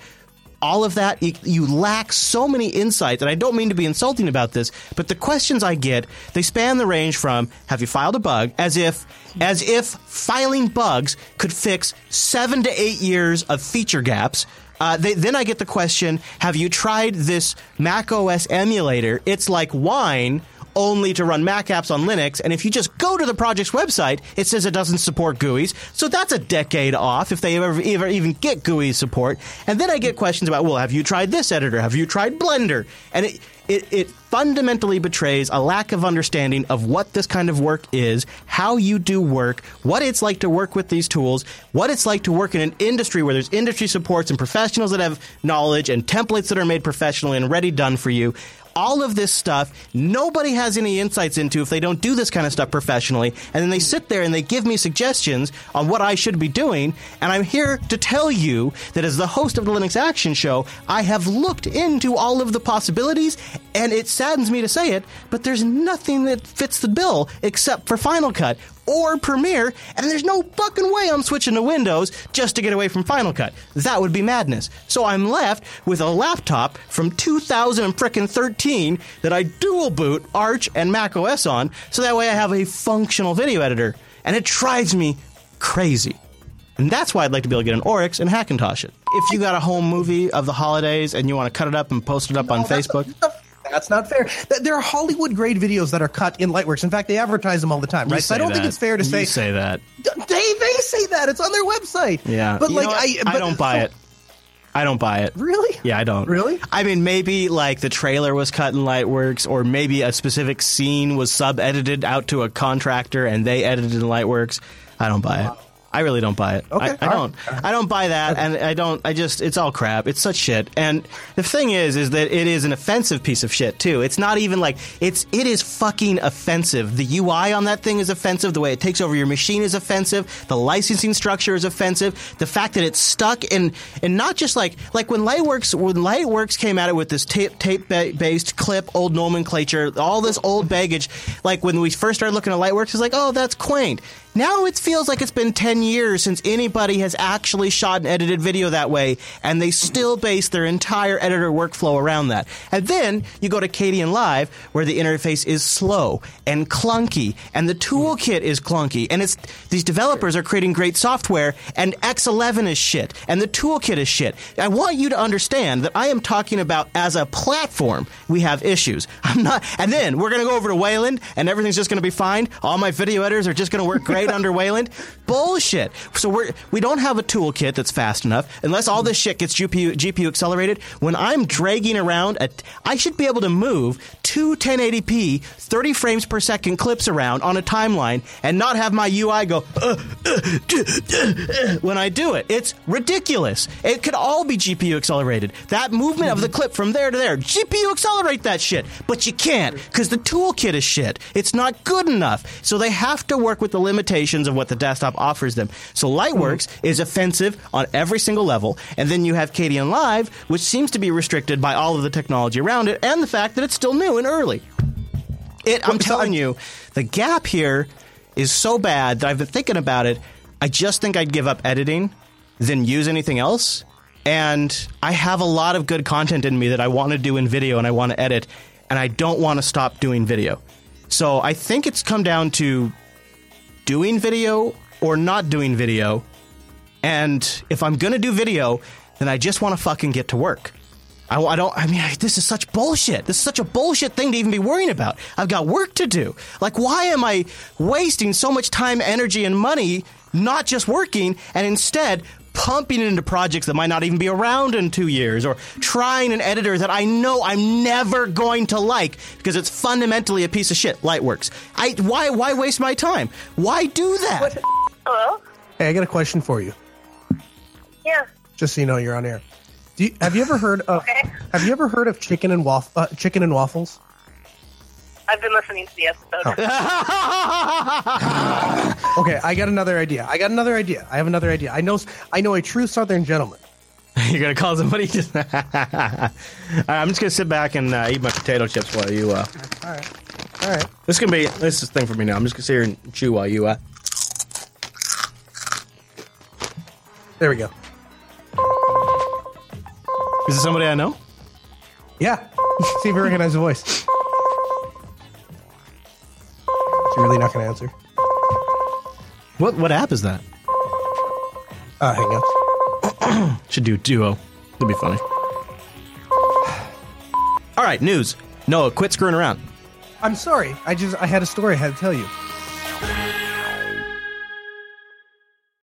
all of that, you lack so many insights, and I don't mean to be insulting about this, but the questions I get, they span the range from, have you filed a bug, as if as if filing bugs could fix seven to eight years of feature gaps. Uh, they, then I get the question, have you tried this Mac O S emulator? It's like wine, only to run Mac apps on Linux, and if you just go to the project's website, it says it doesn't support G U Is, so that's a decade off if they ever, ever even get G U I support. And then I get questions about, well, have you tried this editor? Have you tried Blender? And it, it, it fundamentally betrays a lack of understanding of what this kind of work is, how you do work, what it's like to work with these tools, what it's like to work in an industry where there's industry supports and professionals that have knowledge and templates that are made professionally and ready done for you. All of this stuff, nobody has any insights into if they don't do this kind of stuff professionally. And then they sit there and they give me suggestions on what I should be doing. And I'm here to tell you that as the host of the Linux Action Show, I have looked into all of the possibilities. And it saddens me to say it, but there's nothing that fits the bill except for Final Cut or Premiere, and there's no fucking way I'm switching to Windows just to get away from Final Cut. That would be madness. So I'm left with a laptop from two thousand thirteen that I dual boot Arch and macOS on, so that way I have a functional video editor, and it drives me crazy. And that's why I'd like to be able to get an Oryx and Hackintosh it. If you got a home movie of the holidays and you want to cut it up and post it up no, on that's Facebook... A- That's not fair. There are Hollywood-grade videos that are cut in Lightworks. In fact, they advertise them all the time, right? So I don't that. think it's fair to say... You say that. They, they say that. It's on their website. Yeah. But you like I, but, I don't buy so, it. I don't buy it. Really? Yeah, I don't. Really? I mean, maybe like the trailer was cut in Lightworks, or maybe a specific scene was sub-edited out to a contractor and they edited in Lightworks. I don't buy wow. it. I really don't buy it. Okay, I, I don't. Right. I don't buy that, and I don't. I just. It's all crap. It's such shit. And the thing is, is that it is an offensive piece of shit too. It's not even like it's. It is fucking offensive. The U I on that thing is offensive. The way it takes over your machine is offensive. The licensing structure is offensive. The fact that it's stuck in, and not just like like when Lightworks when Lightworks came at it with this tape tape ba- based clip, old nomenclature, all this old baggage. Like when we first started looking at Lightworks, it's like, oh, that's quaint. Now it feels like it's been ten years since anybody has actually shot and edited video that way, and they still base their entire editor workflow around that. And then you go to Kdenlive, where the interface is slow and clunky, and the toolkit is clunky, and it's these developers are creating great software, and X eleven is shit, and the toolkit is shit. I want you to understand that I am talking about as a platform, we have issues. I'm not. And then we're going to go over to Wayland, and everything's just going to be fine. All my video editors are just going to work great. right under Wayland? Bullshit. So we're, we don't have a toolkit that's fast enough. Unless all this shit gets G P U, G P U accelerated, when I'm dragging around, a, I should be able to move two ten eighty p, thirty frames per second clips around on a timeline and not have my U I go uh, uh, uh, uh, uh, when I do it. It's ridiculous. It could all be G P U accelerated. That movement of the clip from there to there, G P U accelerate that shit. But you can't because the toolkit is shit. It's not good enough. So they have to work with the limitations of what the desktop offers them. So Lightworks mm-hmm. is offensive on every single level. And then you have Kdenlive, which seems to be restricted by all of the technology around it and the fact that it's still new and early. It, I'm telling you, the gap here is so bad that I've been thinking about it. I just think I'd give up editing than use anything else. And I have a lot of good content in me that I want to do in video and I want to edit. And I don't want to stop doing video. So I think it's come down to doing video or not doing video. And if I'm going to do video, then I just want to fucking get to work. I, I don't, I mean, I, this is such bullshit. This is such a bullshit thing to even be worrying about. I've got work to do. Like, why am I wasting so much time, energy, and money not just working and instead pumping it into projects that might not even be around in two years or trying an editor that I know I'm never going to like because it's fundamentally a piece of shit, Lightworks. I, why, why waste my time? Why do that? What the f- Hello? Hey, I got a question for you. Yeah. Just so you know, you're on air. Do you, have you ever heard of okay. Have you ever heard of chicken and waff, uh, chicken and waffles? I've been listening to the episode. Oh. Okay, I got another idea. I got another idea. I have another idea. I know. I know a true Southern gentleman. You're gonna call somebody? Just I'm just gonna sit back and uh, eat my potato chips while you. Uh... All right. All right. This can be. This is the thing for me now. I'm just gonna sit here and chew while you. Uh... There we go. Is it somebody I know? Yeah. See if we recognize the voice. Is he really not going to answer? What what app is that? Uh, Hangouts. Should do Duo. It'd be funny. All right, news. Noah, quit screwing around. I'm sorry. I just I had a story I had to tell you.